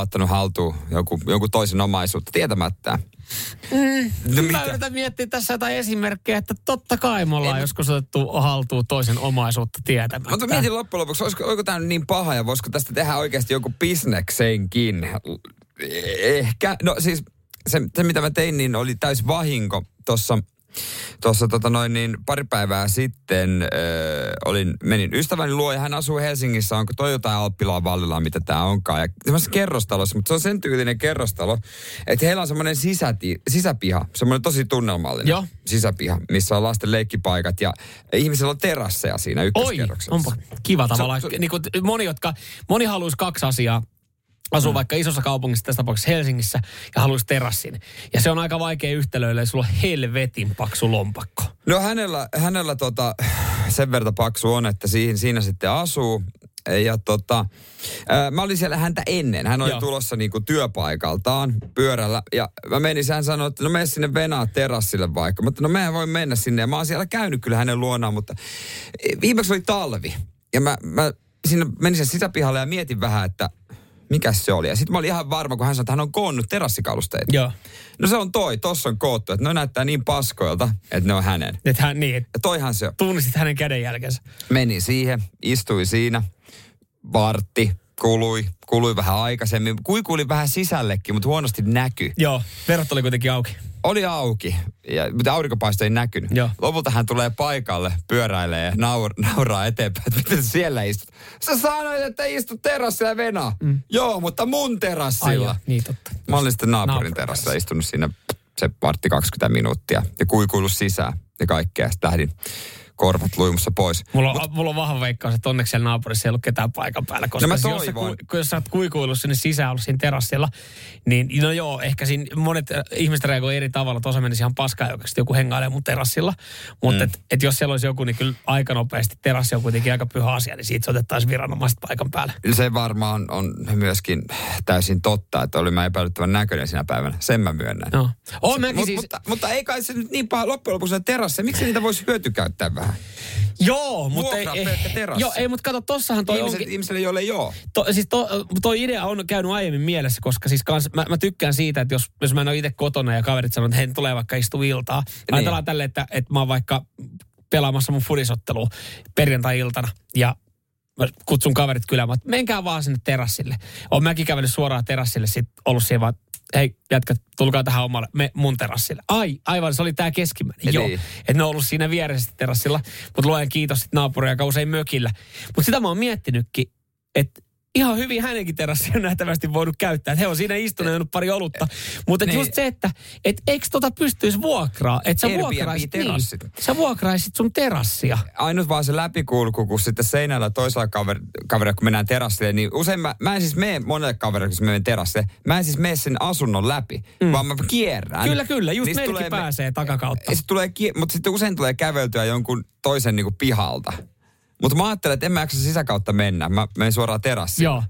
ottanut haltuun jonkun toisen omaisuutta tietämättä. Mä yritän miettiä tässä jotain esimerkkejä, että totta kai me ollaan joskus otettu haltuun toisen omaisuutta tietämättä. Mutta mietin loppujen lopuksi, oliko tämä niin paha ja voisiko tästä tehdä oikeasti joku bisneksenkin? Ehkä. No siis se mitä mä tein, niin oli täysi vahinko tuossa pari päivää sitten menin ystäväni luo ja hän asuu Helsingissä, onko toi jotain Alppilaa, Vallilaa, mitä tää onkaan. Ja semmoisessa kerrostalossa, mutta se on sen tyylinen kerrostalo, että heillä on semmoinen sisäpiha, semmoinen tosi tunnelmallinen sisäpiha, missä on lasten leikkipaikat ja ihmisillä on terasseja siinä ykköskerroksessa. Oi, onpa kiva tavallaan. Niin moni haluaisi kaksi asiaa. Asuu vaikka isossa kaupungissa, tässä tapauksessa Helsingissä, ja haluaisi terassin. Ja se on aika vaikea yhtälöillä, jos sulla on helvetin paksu lompakko. No hänellä sen verta paksu on, että siinä sitten asuu. Ja mä olin siellä häntä ennen. Hän oli tulossa niinku työpaikaltaan pyörällä. Ja mä menin, hän sanoi, että no mene sinne venaa terassille vaikka. Mutta no mä en voi mennä sinne. Ja mä oon siellä käynyt kyllä hänen luonaan, mutta viimeksi oli talvi. Ja mä siinä menin sen sisäpihalle ja mietin vähän, että... Mikäs se oli? Ja sitten mä olin ihan varma, kun hän sanoi, että hän on koonnut terassikalusteita. Joo. No se on tossa on koottu, että ne näyttää niin paskoilta, että ne on hänen. Että hän niin. Ja toihan se on. Tunnistit hänen kädenjälkensä. Meni siihen, istui siinä, vartti, kului vähän aikaisemmin. Kuikuili vähän sisällekin, mutta huonosti näkyi. Joo, verrat oli kuitenkin auki. Oli auki, mutta aurinkopaisto ei näkynyt. Joo. Lopulta hän tulee paikalle, pyöräilee ja nauraa eteenpäin, että miten siellä istut. Sä sanoit, että istut terassilla ja venaa. Mm. Joo, mutta mun terassilla. Ai, niin totta. Mä olin sitten naapurin terassilla istunut siinä se vartti 20 minuuttia ja kuikuillut sisään ja kaikkea. Sitten lähdin korvat luimussa pois. Mulla on vahva veikkaus, että onneksi siellä naapurissa ei ollut ketään paikan päällä. Koska no jos sä oot kuikuillut sinne sisään, ollut siinä terassilla, niin no joo, ehkä siinä monet ihmiset reagoi eri tavalla. Tuossa menisi ihan paskaa, joka joku hengailee mun terassilla. Mutta et jos siellä olisi joku, niin kyllä aika nopeasti terassi on kuitenkin aika pyhä asia, niin siitä se otettaisiin viranomaiset paikan päälle. Se varmaan on myöskin täysin totta, että olin mä epäilyttävän näköinen sinä päivänä. Sen mä myönnän. No. Mutta ei kai se nyt niin paha loppujen lopuksi terassi. Miksi niitä voisi hyötykäyttää vähän? enempää. Joo, mutta ei, mutta kato, tossahan toi onkin... Ihmiselle, joille ei ole. Toi idea on käynyt aiemmin mielessä, koska siis mä tykkään siitä, että jos mä en ole itse kotona ja kaverit sanoo, että hei, tulee vaikka istu iltaa. Ajatellaan niin. Tälle, että mä oon vaikka pelaamassa mun fudisottelua perjantai-iltana ja... Mä kutsun kaverit kylään, että menkää vaan sinne terassille. Oon mäkin kävellyt suoraan terassille, sit ollut siihen vaan, hei jätkät, tulkaa tähän omalle, mun terassille. Aivan, se oli tää keskimmäinen. Joo, että ne on ollut siinä vieressä terassilla, mutta luojan kiitos sit naapuria, joka usein mökillä. Mutta sitä mä oon miettinytkin, että ihan hyvin hänenkin terassia on nähtävästi voinut käyttää. Että he on siinä istuneet pari olutta. Mutta just se, että eikö tota pystyisi vuokraa? Että sä vuokraisit, niin, sä vuokraisit sun terassia. Ainut vaan se läpikulku, kun sitten seinällä toisella kaverilla, kun mennään terassille, niin usein mä en siis mene monelle kaverille, kun menen terassille. Mä en siis mene sen asunnon läpi, vaan mä kierrän. Kyllä, just niin meidänkin pääsee takakautta. Mutta sitten usein tulee käveltyä jonkun toisen niinku pihalta. Mutta mä ajattelen, että en mä jaksa sisäkautta mennä. Mä menen suoraan terassiin. Joo.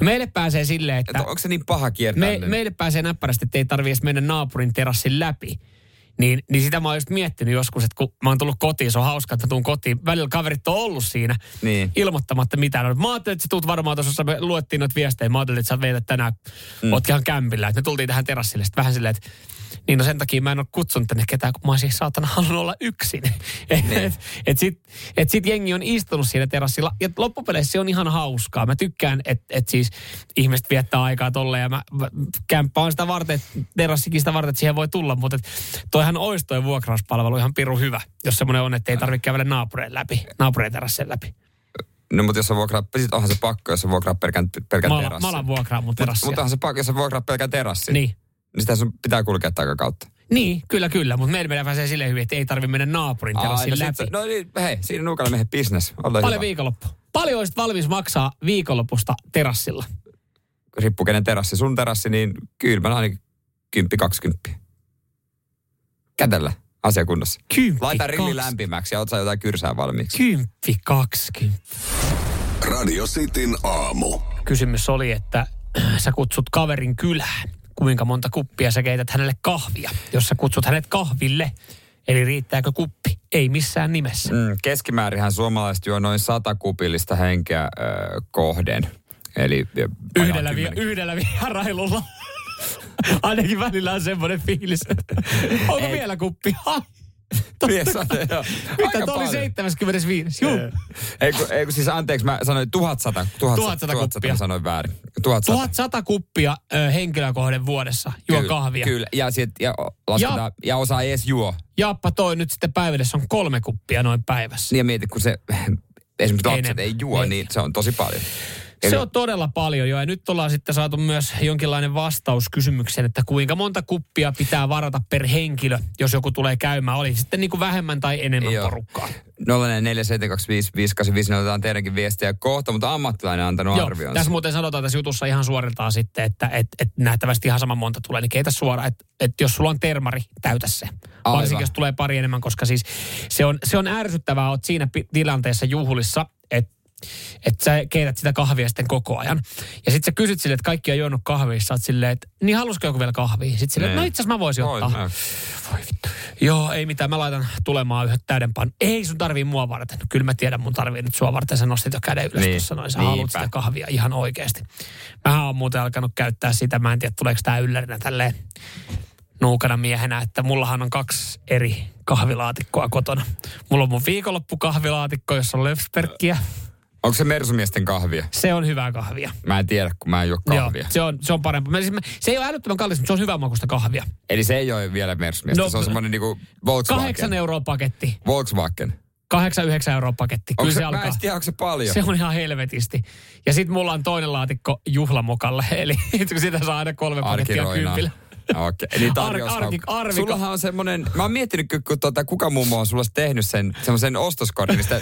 No meille pääsee silleen, että... Onko se niin paha kiertää? Meille pääsee näppärästi, että ei tarvitse edes mennä naapurin terassin läpi. Niin sitä mä oon just miettinyt joskus, että kun mä oon tullut kotiin, se on hauska, että mä tuun kotiin. Välillä kaverit on ollut siinä ilmoittamatta mitään. Mä ajattelin, että sä tuut varmaan tuossa, me luettiin noita viestejä. Mä ajattelin, että sä veität tänään, oot ihan kämpillä. Et me tultiin tähän terassille, sitten vähän silleen, että... Niin no sen takia mä en ole kutsunut tänne ketään, kun mä oon siis saatana halunnut olla yksin. Sit jengi on istunut siinä terassilla. Ja loppupeleissä se on ihan hauskaa. Mä tykkään, että siis ihmiset viettää aikaa tolleen. Ja mä kämppaan sitä varten, terassikin sitä varten, että siihen voi tulla. Mutta toihan olisi toi vuokrauspalvelu ihan pirun hyvä, jos semmoinen on, että ei tarvitse käydä naapureen terassien läpi. No mutta jos sä vuokraat, sit onhan se pakko, jos sä vuokraat pelkän terassin. Mä alan vuokraa mun terassia. Mutta onhan se pakko, jos sä vuokraat pelkän terassin. Niin. Niin sitä sun pitää kulkea takakautta. Niin, kyllä. Mutta meidän menee vähän silleen hyvin, että ei tarvitse mennä naapurin terassille läpi. Hei, siinä nuukalla mehen bisnes. Paljon viikonloppu. Paljon olisit valmis maksaa viikonlopusta terassilla? Riippuu kenen terassi. Sun terassi, niin kyllä mä ainakin 10-20. Kätellä asiakunnassa. 10-20. Laita rilli lämpimäksi ja ota jotain kyrsää valmiiksi. 10-20. Radio Cityn aamu. Kysymys oli, että sä kutsut kaverin kylään. Kuinka monta kuppia sä keität hänelle kahvia, jos sä kutsut hänet kahville? Eli riittääkö kuppi? Ei missään nimessä. Keskimäärinhän suomalaiset juo noin 100 kupillista henkeä kohden. Eli yhdellä vierailulla. Ainakin välillä on semmoinen fiilis. Onko vielä kuppi? Mitä toi oli 75? Juu. Ei kun siis anteeksi, mä sanoin 1100. 1100 kuppia. Sanoin väärin. 1100 kuppia henkilökohden vuodessa juo kahvia. Kyllä, ja osaa edes juo. Jaappa toi nyt sitten päivässä on 3 kuppia noin päivässä. Niin mieti, kun se esimerkiksi lapset ei juo, niin se on tosi paljon. Se on todella paljon jo, ja nyt ollaan sitten saatu myös jonkinlainen vastaus kysymykseen, että kuinka monta kuppia pitää varata per henkilö, jos joku tulee käymään. Oli sitten niin kuin vähemmän tai enemmän porukkaa. 047255854 otetaan teidänkin viestiä kohta, mutta ammattilainen on antanut arvionsa. Tässä muuten sanotaan tässä jutussa ihan suoriltaan sitten, että nähtävästi ihan sama monta tulee, niin keitä suoraan, että jos sulla on termari, täytä se. Varsinkin jos tulee pari enemmän, koska siis se on ärsyttävää, oot siinä tilanteessa juhlissa, että sä keität sitä kahvia sitten koko ajan. Ja sit sä kysyt silleen, että kaikki on juonut kahvia. Sä oot silleen, että niin halusko joku vielä kahvia? Sit silleen, no itseasiassa mä voisin ottaa. Voi vittu. Joo, ei mitään. Mä laitan tulemaan yhden täydenpaan. Ei sun tarvii mua varten. No, kyllä mä tiedän, mun tarvii nyt sua varten. Sä nostit jo käden ylös tuossa noin. Sä haluat sitä kahvia ihan oikeesti. Mähän on muuten alkanut käyttää sitä. Mä en tiedä, tuleeko tää yllärinä tälleen nuukana miehenä, että mullahan on 2 eri kahvilaatikkoa kotona. Mulla on mun viikonloppukahvilaatikko, jossa on Löfsbergiä. Onko se mersumiesten kahvia? Se on hyvää kahvia. Mä en tiedä, kun mä en juo kahvia. Joo, se on parempaa. Se ei ole älyttömän kallista, mutta se on hyvää makuista kahvia. Eli se ei ole vielä mersumiestä. No, se on semmoinen niinku Volkswagen. 8 € paketti. Volkswagen. 8-9 € paketti. Kyllä se alkaa. Mä en tiedä, onko se paljon? Se on ihan helvetisti. Ja sit mulla on toinen laatikko juhlamokalle. Eli sitä saa aina 3 pakettia kympillä. Okei, eli tarjoushaukka. Sullahan on semmoinen, mä oon miettinyt, kun kuka mummo on sulla tehnyt sen semmoisen ostoskodin niistä,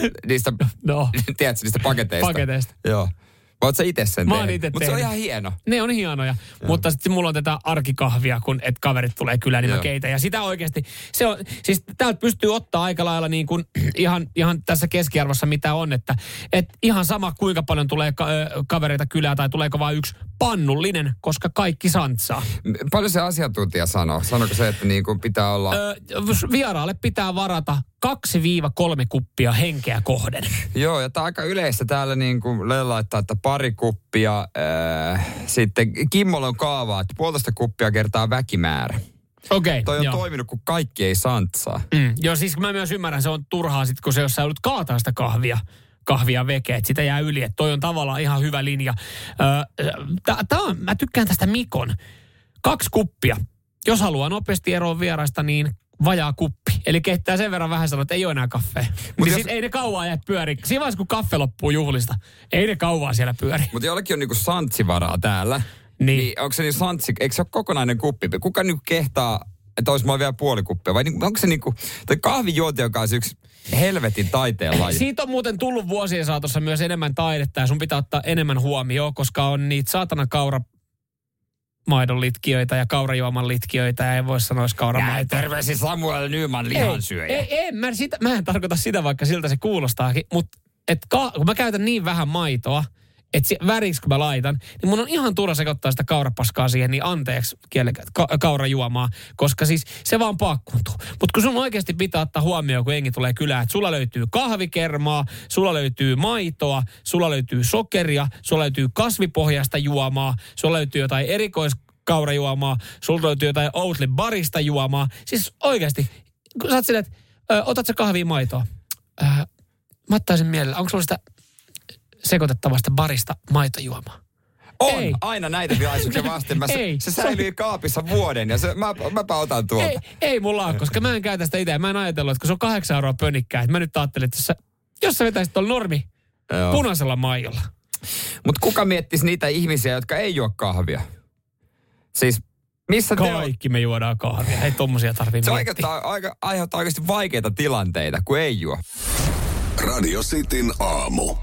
tiedätkö, niistä paketeista. Joo. Oot sä itse sen tehnyt? Mutta se on ihan hieno. Ne on hienoja. Joo. Mutta sitten mulla on tätä arkikahvia, kun et kaverit tulee kylään, niin mä keitän. Ja sitä oikeasti, se on, siis täältä pystyy ottaa aika lailla niin kuin ihan tässä keskiarvossa mitä on. Että ihan sama kuinka paljon tulee kavereita kylään tai tuleeko vaan yksi pannullinen, koska kaikki santsaa. Paljon se asiantuntija sanoo? Sanoiko se, että niin kuin pitää olla... vieraalle pitää varata 2-3 kuppia henkeä kohden. Joo, ja tämä on aika yleistä täällä niin kuin laittaa, että pari kuppia, sitten Kimmolon kaavaa, että 1,5 kuppia kertaa väkimäärä. Okei, toi on toiminut, kun kaikki ei santsaa. Joo, siis mä myös ymmärrän, se on turhaa sitten, kun se jos sä joudut kaataa sitä kahvia veke, että sitä jää yli, että toi on tavallaan ihan hyvä linja. Mä tykkään tästä Mikon. 2 kuppia. Jos haluaa nopeasti eroon vieraista, niin vajaa kuppi. Eli keittää sen verran vähän sanoa, että ei ole enää kaffea. Niin jos... ei ne kauaa jää pyöri. Siinä vaiheessa, kun kaffe loppuu juhlista, ei ne kauaa siellä pyöri. Mutta jollakin on niinku santsivaraa täällä. Niin onko se niin santsi, eikö se ole kokonainen kuppi? Kuka niinku kehtaa, että olisi mulla vielä puoli kuppia? Vai onko se niinku, tai kahvijuonti, joka on yksi helvetin taiteen laji. Siitä on muuten tullut vuosien saatossa myös enemmän taidetta ja sun pitää ottaa enemmän huomioon, koska on niitä saatana kauramaidon litkiöitä ja kaurajuoman litkiöitä ja ei voi sanoa kauramaita. Terveisiä Samuel Nyyman lihansyöjä. Mä en tarkoita sitä, vaikka siltä se kuulostaakin, mutta kun mä käytän niin vähän maitoa, että väriksi kun mä laitan, niin mun on ihan turha sekoittaa sitä kaurapaskaa siihen, niin anteeksi kaurajuomaa, koska siis se vaan paakkuuntuu. Mutta kun sun oikeasti pitää ottaa huomioon, kun jengi tulee kylään, että sulla löytyy kahvikermaa, sulla löytyy maitoa, sulla löytyy sokeria, sulla löytyy kasvipohjaista juomaa, sulla löytyy jotain erikoiskaurajuomaa, sulla löytyy jotain Oatly barista juomaa. Siis oikeasti, kun sä oot silleen, että otat sä kahvia maitoa? Mä ottaisin mielellä, onko sulla sitä... sekoitettavasta barista maitojuomaa. On, ei. Aina näitä vilaisuuksia vasten. Se säilyy kaapissa vuoden ja mäpä otan tuolta. Ei mulla ole, koska mä en käytä sitä itse. Mä en ajatellut, että kun se on 8 euroa pönikkää, että mä nyt ajattelin, että jos sä vetäisit tuolla normi punaisella maijolla. Mutta kuka miettisi niitä ihmisiä, jotka ei juo kahvia? Siis missä kaikki me juodaan kahvia. Ei tommosia tarvitse miettiä. Se aiheuttaa oikeasti vaikeita tilanteita, kun ei juo. Radio Cityn aamu.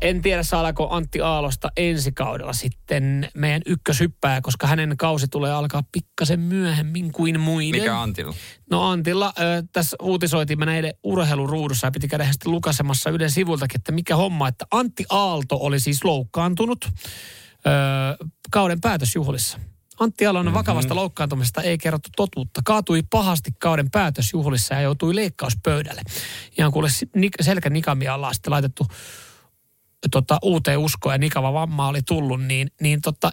En tiedä, saadaanko Antti Aalosta ensi kaudella sitten meidän ykköshyppää, koska hänen kausi tulee alkaa pikkasen myöhemmin kuin muiden. Mikä Antilla? No Antilla, tässä uutisoitiin, mä näin urheiluruudussa ja piti käydä sitten lukasemassa Ylen sivultakin, että mikä homma, että Antti Aalto oli siis loukkaantunut kauden päätösjuhlissa. Antti Aallon vakavasta loukkaantumisesta ei kerrottu totuutta. Kaatui pahasti kauden päätösjuhlissa ja joutui leikkauspöydälle. Ihan kuule selkänikamia ollaan sitten laitettu uuteen uskoon ja nikava vamma oli tullut, niin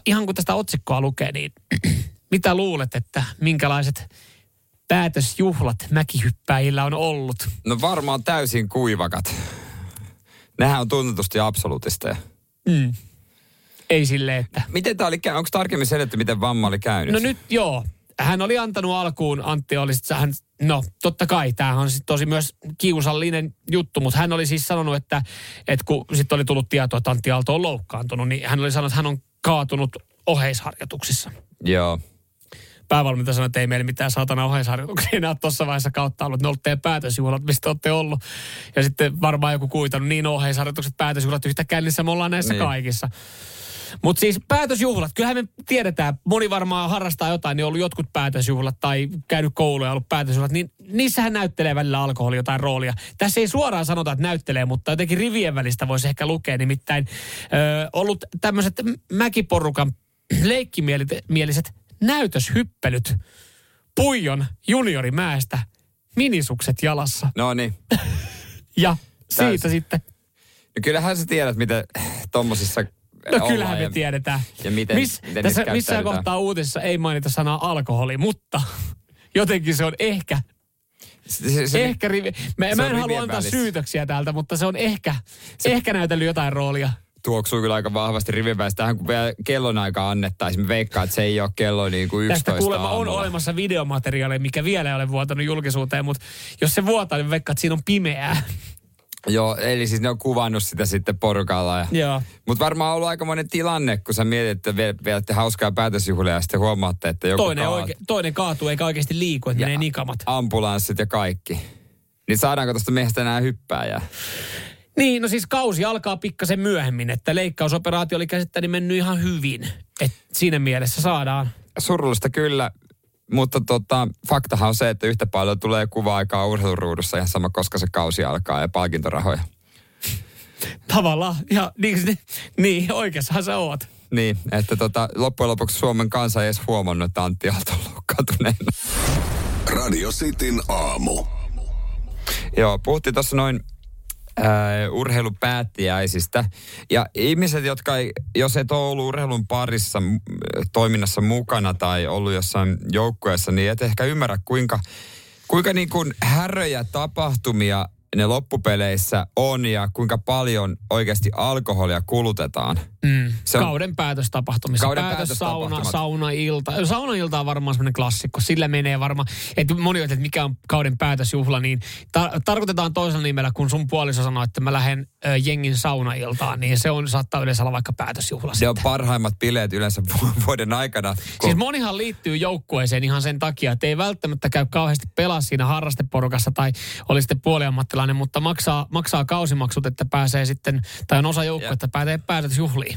ihan kun tästä otsikkoa lukee, niin mitä luulet, että minkälaiset päätösjuhlat mäkihyppäjillä on ollut? No varmaan täysin kuivakat. Nehän on tunnetusti absoluutisteja. Ei silleen, että... Miten tämä oli käynyt? Onko tarkemmin selitetty, miten vamma oli käynyt? No nyt joo. Hän oli antanut alkuun, Antti oli sitten, no totta kai, tämähän on sitten tosi myös kiusallinen juttu, mutta hän oli siis sanonut, että kun sitten oli tullut tietoa, että Antti Aalto on loukkaantunut, niin hän oli sanonut, että hän on kaatunut oheisharjoituksissa. Joo. Päävalmentaja sanoi, että ei meillä mitään saatana oheisharjoituksia enää tuossa vaiheessa kautta ollut, ne on ollut teidän päätösjuhlat, mistä olette ollut. Ja sitten varmaan joku kuitannut, niin oheisharjoitukset, päätösjuhlat yhtäkään, niin me ollaan näissä kaikissa. Mutta siis päätösjuhlat, kyllähän me tiedetään, moni varmaan harrastaa jotain, niin on ollut jotkut päätösjuhlat tai käynyt kouluja, ollut päätösjuhlat, niin niissähän näyttelee välillä alkoholi jotain roolia. Tässä ei suoraan sanota, että näyttelee, mutta jotenkin rivien välistä voisi ehkä lukea, nimittäin ollut tämmöiset mäkiporukan leikkimieliset näytöshyppelyt Puijon juniorimäestä, minisukset jalassa. No niin. Ja siitä sitten. No kyllähän sä tiedät, mitä tommosissa... No kyllähän me tiedetään. Ja miten tässä missään kohtaa uutisissa ei mainita sanaa alkoholi, mutta jotenkin se on ehkä... ehkä mä en halua antaa syytöksiä täältä, mutta se on ehkä näytellyt jotain roolia. Tuoksuu kyllä aika vahvasti rivin päästä. Tähän kun vielä kellonaika annettaisiin, me veikkaan, että se ei ole kello niin kuin 11 aamulla. Tästä kuulemma on olemassa videomateriaalia, mikä vielä ei ole vuotanut julkisuuteen, mutta jos se vuotaa, niin veikkaan, että siinä on pimeää. Joo, eli siis ne on kuvannut sitä sitten porukalla. Mutta varmaan on ollut aikamoinen tilanne, kun sä mietit, että vedätte hauskaa päätösjuhlia ja sitten huomaatte, että joku toinen kaatuu eikä oikeasti liiku, että menee nikamat. Ambulanssit ja kaikki. Niin saadaanko tuosta miehestä enää hyppääjää? Niin, no siis kausi alkaa pikkasen myöhemmin, että leikkausoperaatio oli käsittäni mennyt ihan hyvin. Et siinä mielessä saadaan. Surullista kyllä, mutta faktahan on se, että yhtä paljon tulee kuva-aikaa urheiluruudussa ihan sama, koska se kausi alkaa ja palkintorahoja. Tavallaan, ja niin oikeassahan sä oot. Niin, että loppujen lopuksi Suomen kansa ei edes huomannut, että Antti Aalto on loukkaantuneena. Radio Cityn aamu. Joo, puhuttiin tuossa noin urheilupäättäjäisistä. Ja ihmiset, jotka ei, jos et ole ollut urheilun parissa toiminnassa mukana tai ollut jossain joukkueessa, niin et ehkä ymmärrä, kuinka niin kuin häröjä tapahtumia ne loppupeleissä on ja kuinka paljon oikeasti alkoholia kulutetaan. Mm. Kauden päätöstapahtumissa. Saunailta on varmaan semmoinen klassikko. Sillä menee varmaan, että moni että mikä on kauden päätösjuhla, niin tarkoitetaan toisella nimellä, kun sun puoliso sanoo, että mä lähden jengin saunailtaan, niin se on, saattaa yleensä olla vaikka päätösjuhla. Ne on parhaimmat bileet yleensä vuoden aikana. Siis monihan liittyy joukkueeseen ihan sen takia, että ei välttämättä käy kauheasti pelaa siinä harrasteporukassa tai oli sitten puoliammattilainen, mutta maksaa kausimaksut, että pääsee sitten, tai on osa joukkuetta, päätösjuhliin.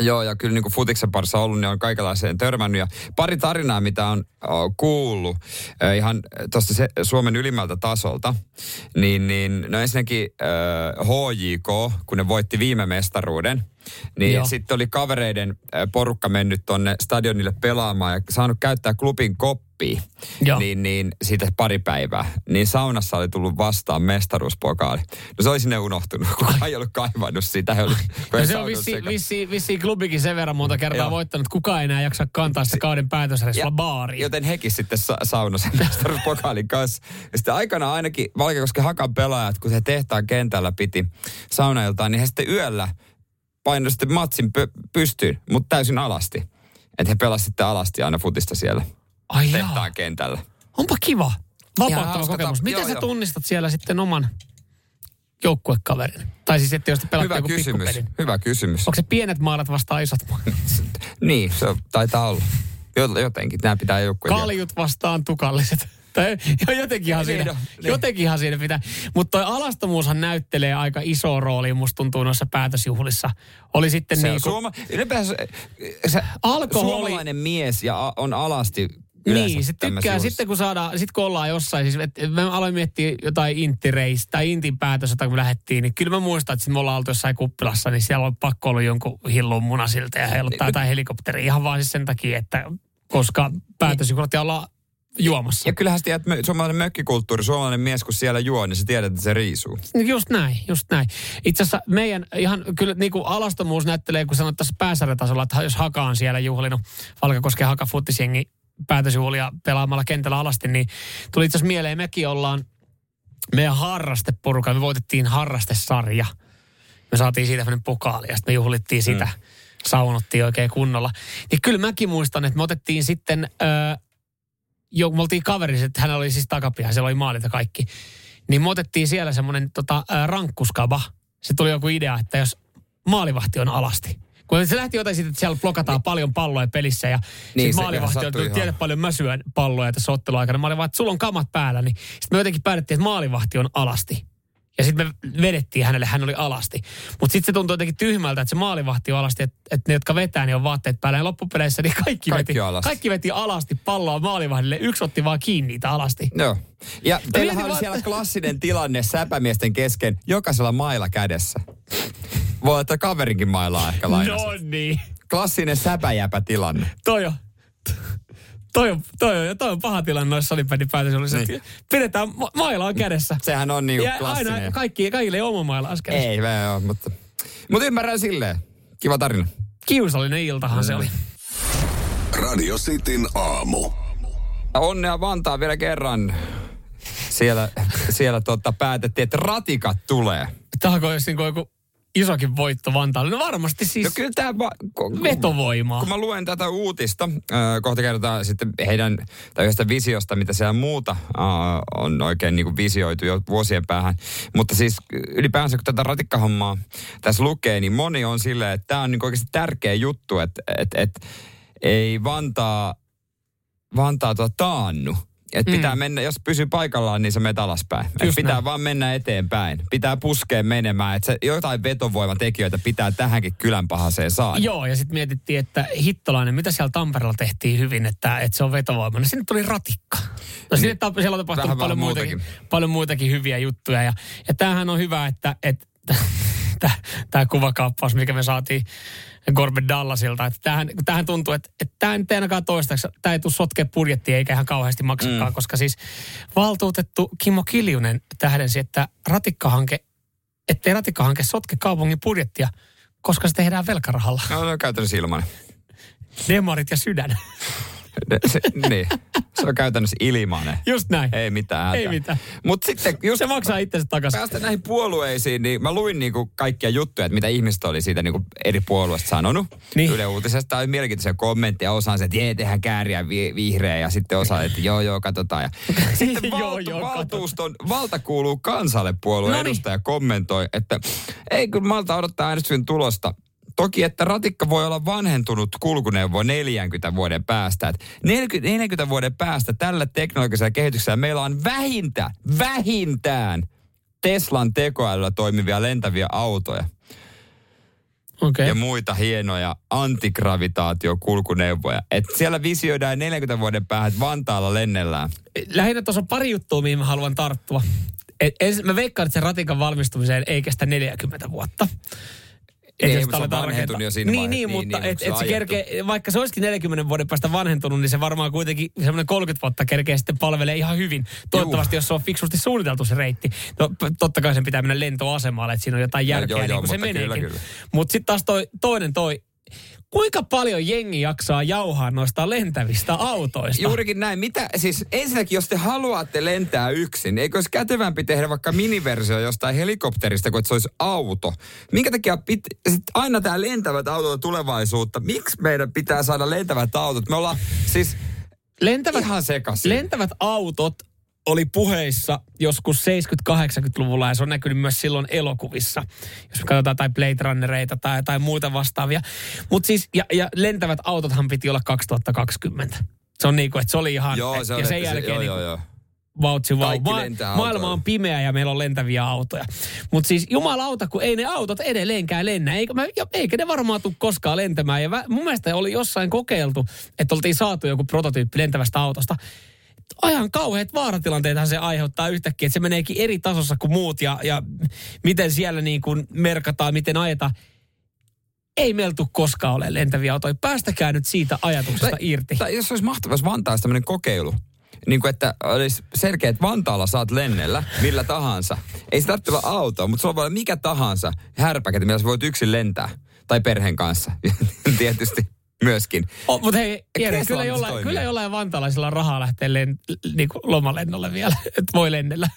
Joo, ja kyllä niin kuin futiksen parissa on ollut, niin on kaikenlaiseen törmännyt. Ja pari tarinaa, mitä on kuullut ihan tuosta Suomen ylimmältä tasolta, niin no ensinnäkin HJK, kun ne voitti viime mestaruuden, niin sitten oli kavereiden porukka mennyt tonne stadionille pelaamaan ja saanut käyttää klubin koppia, niin siitä pari päivää. Niin saunassa oli tullut vastaan mestaruuspokaali. No se oli sinne unohtunut, kukaan ei ollut kaivannut sitä. No se on vissiin klubikin sen verran monta kertaa voittanut, kukaan ei enää jaksa kantaa sitä kauden päätösreissulla baariin. Joten hekin sitten saunassa mestaruuspokaalin kanssa. Ja sitten aikanaan ainakin Valkeakosken Hakan pelaajat, kun he tehtaan kentällä piti saunailtaan, niin he sitten yöllä painoi sitten matsin pystyyn, mutta täysin alasti. Että he pelasivat sitten alasti aina futista siellä. Ai tehtaan kentällä. Onpa kiva. Vapauttava kokemus. Miten sä tunnistat siellä sitten oman joukkuekaverin? Tai siis, että jos te pelaatte joku pikkupelin. Hyvä kysymys. Onko se pienet maalat vastaan isot maalat? Niin, se taitaa olla. Jotenkin, nämä pitää joukkueen. Kaljut vastaan tukalliset. Jotenkinhan siinä pitää. Mutta toi alastomuushan näyttelee aika iso rooli, musta tuntuu noissa päätösjuhlissa. Oli sitten se niin kuin... Suomalainen mies ja on alasti yleensä. Niin, se tykkää sitten kun ollaan jossain. Siis, mä aloin miettiä jotain inttireistä tai intin päätöstä, kun me lähdettiin. Niin kyllä mä muistan, että sit me ollaan oltu jossain kuppilassa, niin siellä on pakko ollut jonkun hillun munasilta ja heiluttaa jotain helikopteria. Ihan vaan siis sen takia, että koska päätösjuhlat ja ollaan juomassa. Ja kyllähän sitä suomalainen mökkikulttuuri, suomalainen mies, kun siellä juo, niin sä tiedät, että se riisuu. Just näin. Itse asiassa meidän ihan kyllä niin kuin alastomuus näyttelee, kun sanot tässä pääsarjatasolla, että jos Haka on siellä juhlinut, Valkeakosken Haka futtisjengi päätösjuhlia pelaamalla kentällä alasti, niin tuli itse asiassa mieleen, mekin ollaan meidän harrasteporukalla. Me voitettiin harrastesarja. Me saatiin siitä tämmöinen pokaali ja sitten me juhlittiin sitä. Saunottiin oikein kunnolla. Ja kyllä mäkin muistan, että me otettiin sitten... me oltiin kaverissa, että hän oli siis takapiha, siellä oli maalit ja kaikki. Niin me otettiin siellä semmoinen rankkuskaba. Se tuli joku idea, että jos maalivahti on alasti. Kun se lähti jotain siitä, että siellä blokataan paljon palloja pelissä ja niin, maalivahti on tullut tiedä paljon mäsyön palloja tässä otteluaikana. Mä olin vaan, että sulla on kamat päällä, niin sitten me jotenkin päätettiin, että maalivahti on alasti. Ja sitten me vedettiin hänelle, hän oli alasti. Mutta sitten se tuntui jotenkin tyhmältä, että se maalivahti on alasti, että ne, jotka vetää, niin on vaatteet päällä. Ja loppupeleissä niin kaikki veti alasti palloa maalivahdille. Yksi otti vaan kiinni niitä alasti. Joo. Ja teillähän oli siellä klassinen tilanne säpämiesten kesken, jokaisella mailla kädessä. Voi olla, että kaverinkin mailaa ehkä lainassa. No niin. Klassinen säpäjäpä tilanne. Toi on paha tilanne noissa salipäin päätös olisi, että pidetään mailaa kädessä. Sehän on niin klassinen. Aina kaikille ei oma mailaa kädessä. Ei, vähän ole, mutta ymmärrän silleen. Kiva tarina. Kiusallinen iltahan se oli. Radio Cityn aamu. Onnea Vantaa vielä kerran. Siellä päätettiin, että ratikat tulee. Tahko jos joku isokin voitto Vantaalle. No varmasti siis kyllä tämä vetovoimaa. Kun mä luen tätä uutista, kohta kerrotaan sitten heidän tai yhdestä visiosta, mitä siellä muuta on oikein niin kuin visioitu jo vuosien päähän. Mutta siis ylipäänsä kun tätä ratikkahommaa tässä lukee, niin moni on silleen, että tämä on niin oikeasti tärkeä juttu, että ei Vantaa taannu. Että pitää mennä, jos pysyy paikallaan, niin se menet alaspäin. Että pitää vaan mennä eteenpäin. Pitää puskea menemään. Että jotain vetovoimatekijöitä pitää tähänkin kylän pahaseen saada. Joo, ja sitten mietittiin, että hittolainen, mitä siellä Tampereella tehtiin hyvin, että se on vetovoimainen. Sinne tuli ratikka. No niin, siellä on tapahtunut paljon muitakin hyviä juttuja. Ja tämähän on hyvä, että tämä kuvakaappaus, mikä me saatiin Gorbe Dallasilta, että tämähän tuntuu, että tämä nyt ei ainakaan toistaiseksi, tämä ei tule sotkea budjettia eikä ihan kauheasti maksakaan, koska siis valtuutettu Kimmo Kiljunen tähdensi, että ratikkahanke sotke kaupungin budjettia, koska se tehdään velkarahalla. No käytännössä ilman. Demarit ja sydän. Niin, se on käytännössä ilmainen. Just näin. Ei mitään hätää. Ei mitään. Mut sitten just se maksaa itsensä takaisin. Päästään näihin puolueisiin, niin mä luin niinku kaikkia juttuja, että mitä ihmiset oli siitä niinku eri puolueista sanonut. Niin. Yle Uutisesta oli mielenkiintoisia kommentteja. Osaan se, että jee, tehdään kääriä vihreä. Ja sitten osaan, että joo, katsotaan. Ja sitten valtuuston valta kuuluu kansalle puolueen edustaja kommentoi, että ei kyllä malta odottaa äänestyksen tulosta. Toki, että ratikka voi olla vanhentunut kulkuneuvo 40 vuoden päästä. Et 40 vuoden päästä tällä teknologisella kehityksellä meillä on vähintään Teslan tekoälyllä toimivia lentäviä autoja. Okay. Ja muita hienoja antigravitaatiokulkuneuvoja. Että siellä visioidaan 40 vuoden päähän, Vantaalla lennellään. Lähinnä tuossa on pari juttua, mihin mä haluan tarttua. Mä veikkaan, että sen ratikan valmistumiseen ei kestä 40 vuotta. Ei, se on vanhentunut jo siinä vaiheessa. Niin, mutta niin, se kerkee, vaikka se olisikin 40 vuoden päästä vanhentunut, niin se varmaan kuitenkin semmoinen 30 vuotta kerkee sitten palvelee ihan hyvin. Toivottavasti, jos se on fiksusti suunniteltu se reitti. No, totta kai sen pitää mennä lentoasemalle, että siinä on jotain järkeä, no, niin kuin se meneekin. Mutta sitten taas toinen, kuinka paljon jengi jaksaa jauhaa noista lentävistä autoista? Juurikin näin. Mitä, siis ensinnäkin, jos te haluatte lentää yksin, eikö olisi kätevämpi tehdä vaikka miniversio jostain helikopterista, kun että se olisi auto? Minkä takia aina tämä lentävät autot tulevaisuutta? Miksi meidän pitää saada lentävät autot? Me ollaan siis ihan sekaisin. Lentävät autot oli puheissa joskus 70-80-luvulla ja se on näkynyt myös silloin elokuvissa. Jos me katsotaan tai Blade Runnereita tai muuta vastaavia. Mut siis, ja lentävät autothan piti olla 2020. Se on niinku, että se oli ihan... Joo, se on, ja sen jälkeen se, joo. Vautsi vau. Maailma on pimeä ja meillä on lentäviä autoja. Mutta siis jumalauta, kun ei ne autot edelleenkään lennä. Eikä ne varmaan tule koskaan lentämään. Ja mun mielestä oli jossain kokeiltu, että oltiin saatu joku prototyyppi lentävästä autosta. Aivan kauheat vaaratilanteethan se aiheuttaa yhtäkkiä, että se meneekin eri tasossa kuin muut ja miten siellä niin kuin merkataan, miten ajeta. Ei meillä tule koskaan ole lentäviä autoja. Päästäkää nyt siitä ajatuksesta irti. Tai jos olisi mahtavaa, jos Vantaassa tämmöinen kokeilu. Niin kuin, että olisi selkeä, että Vantaalla saat lennellä millä tahansa. Ei se tarvitse olla autoa, mutta sulla voi olla mikä tahansa härpäkätä, millä sä voit yksin lentää. Tai perheen kanssa, tietysti. Myöskin. Mutta hei, Jere, kyllä jollain vantaalaisilla rahaa lähtee niinku lomalennolle vielä, että voi lennellä.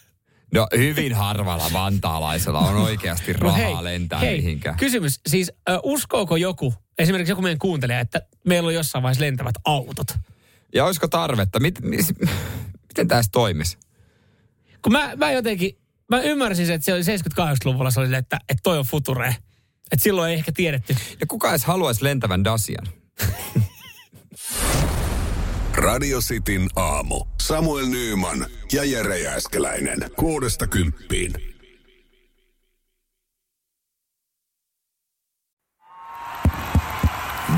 No hyvin harvalla vantaalaisella on oikeasti rahaa lentää mihinkään. Kysymys, siis uskooko joku, esimerkiksi joku meidän kuuntelija, että meillä on jossain vaiheessa lentävät autot? Ja olisiko tarvetta? Miten tämä toimisi? Kun mä jotenkin, mä ymmärsin, että se oli 78-luvulla, se oli, että toi on future. Että silloin ei ehkä tiedetty. Ja kuka edes haluaisi lentävän Dacian? Radio Cityn aamu. Samuel Nyyman ja Jere Jääskeläinen. 6-10.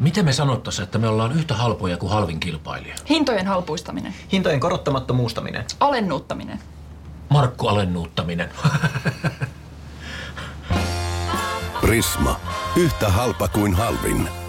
Miten me sanottaisiin, että me ollaan yhtä halpoja kuin halvin kilpailija? Hintojen halpuistaminen. Hintojen korottamatta muustaminen. Alennuuttaminen. Markku-alennuuttaminen. Prisma. Yhtä halpa kuin halvin.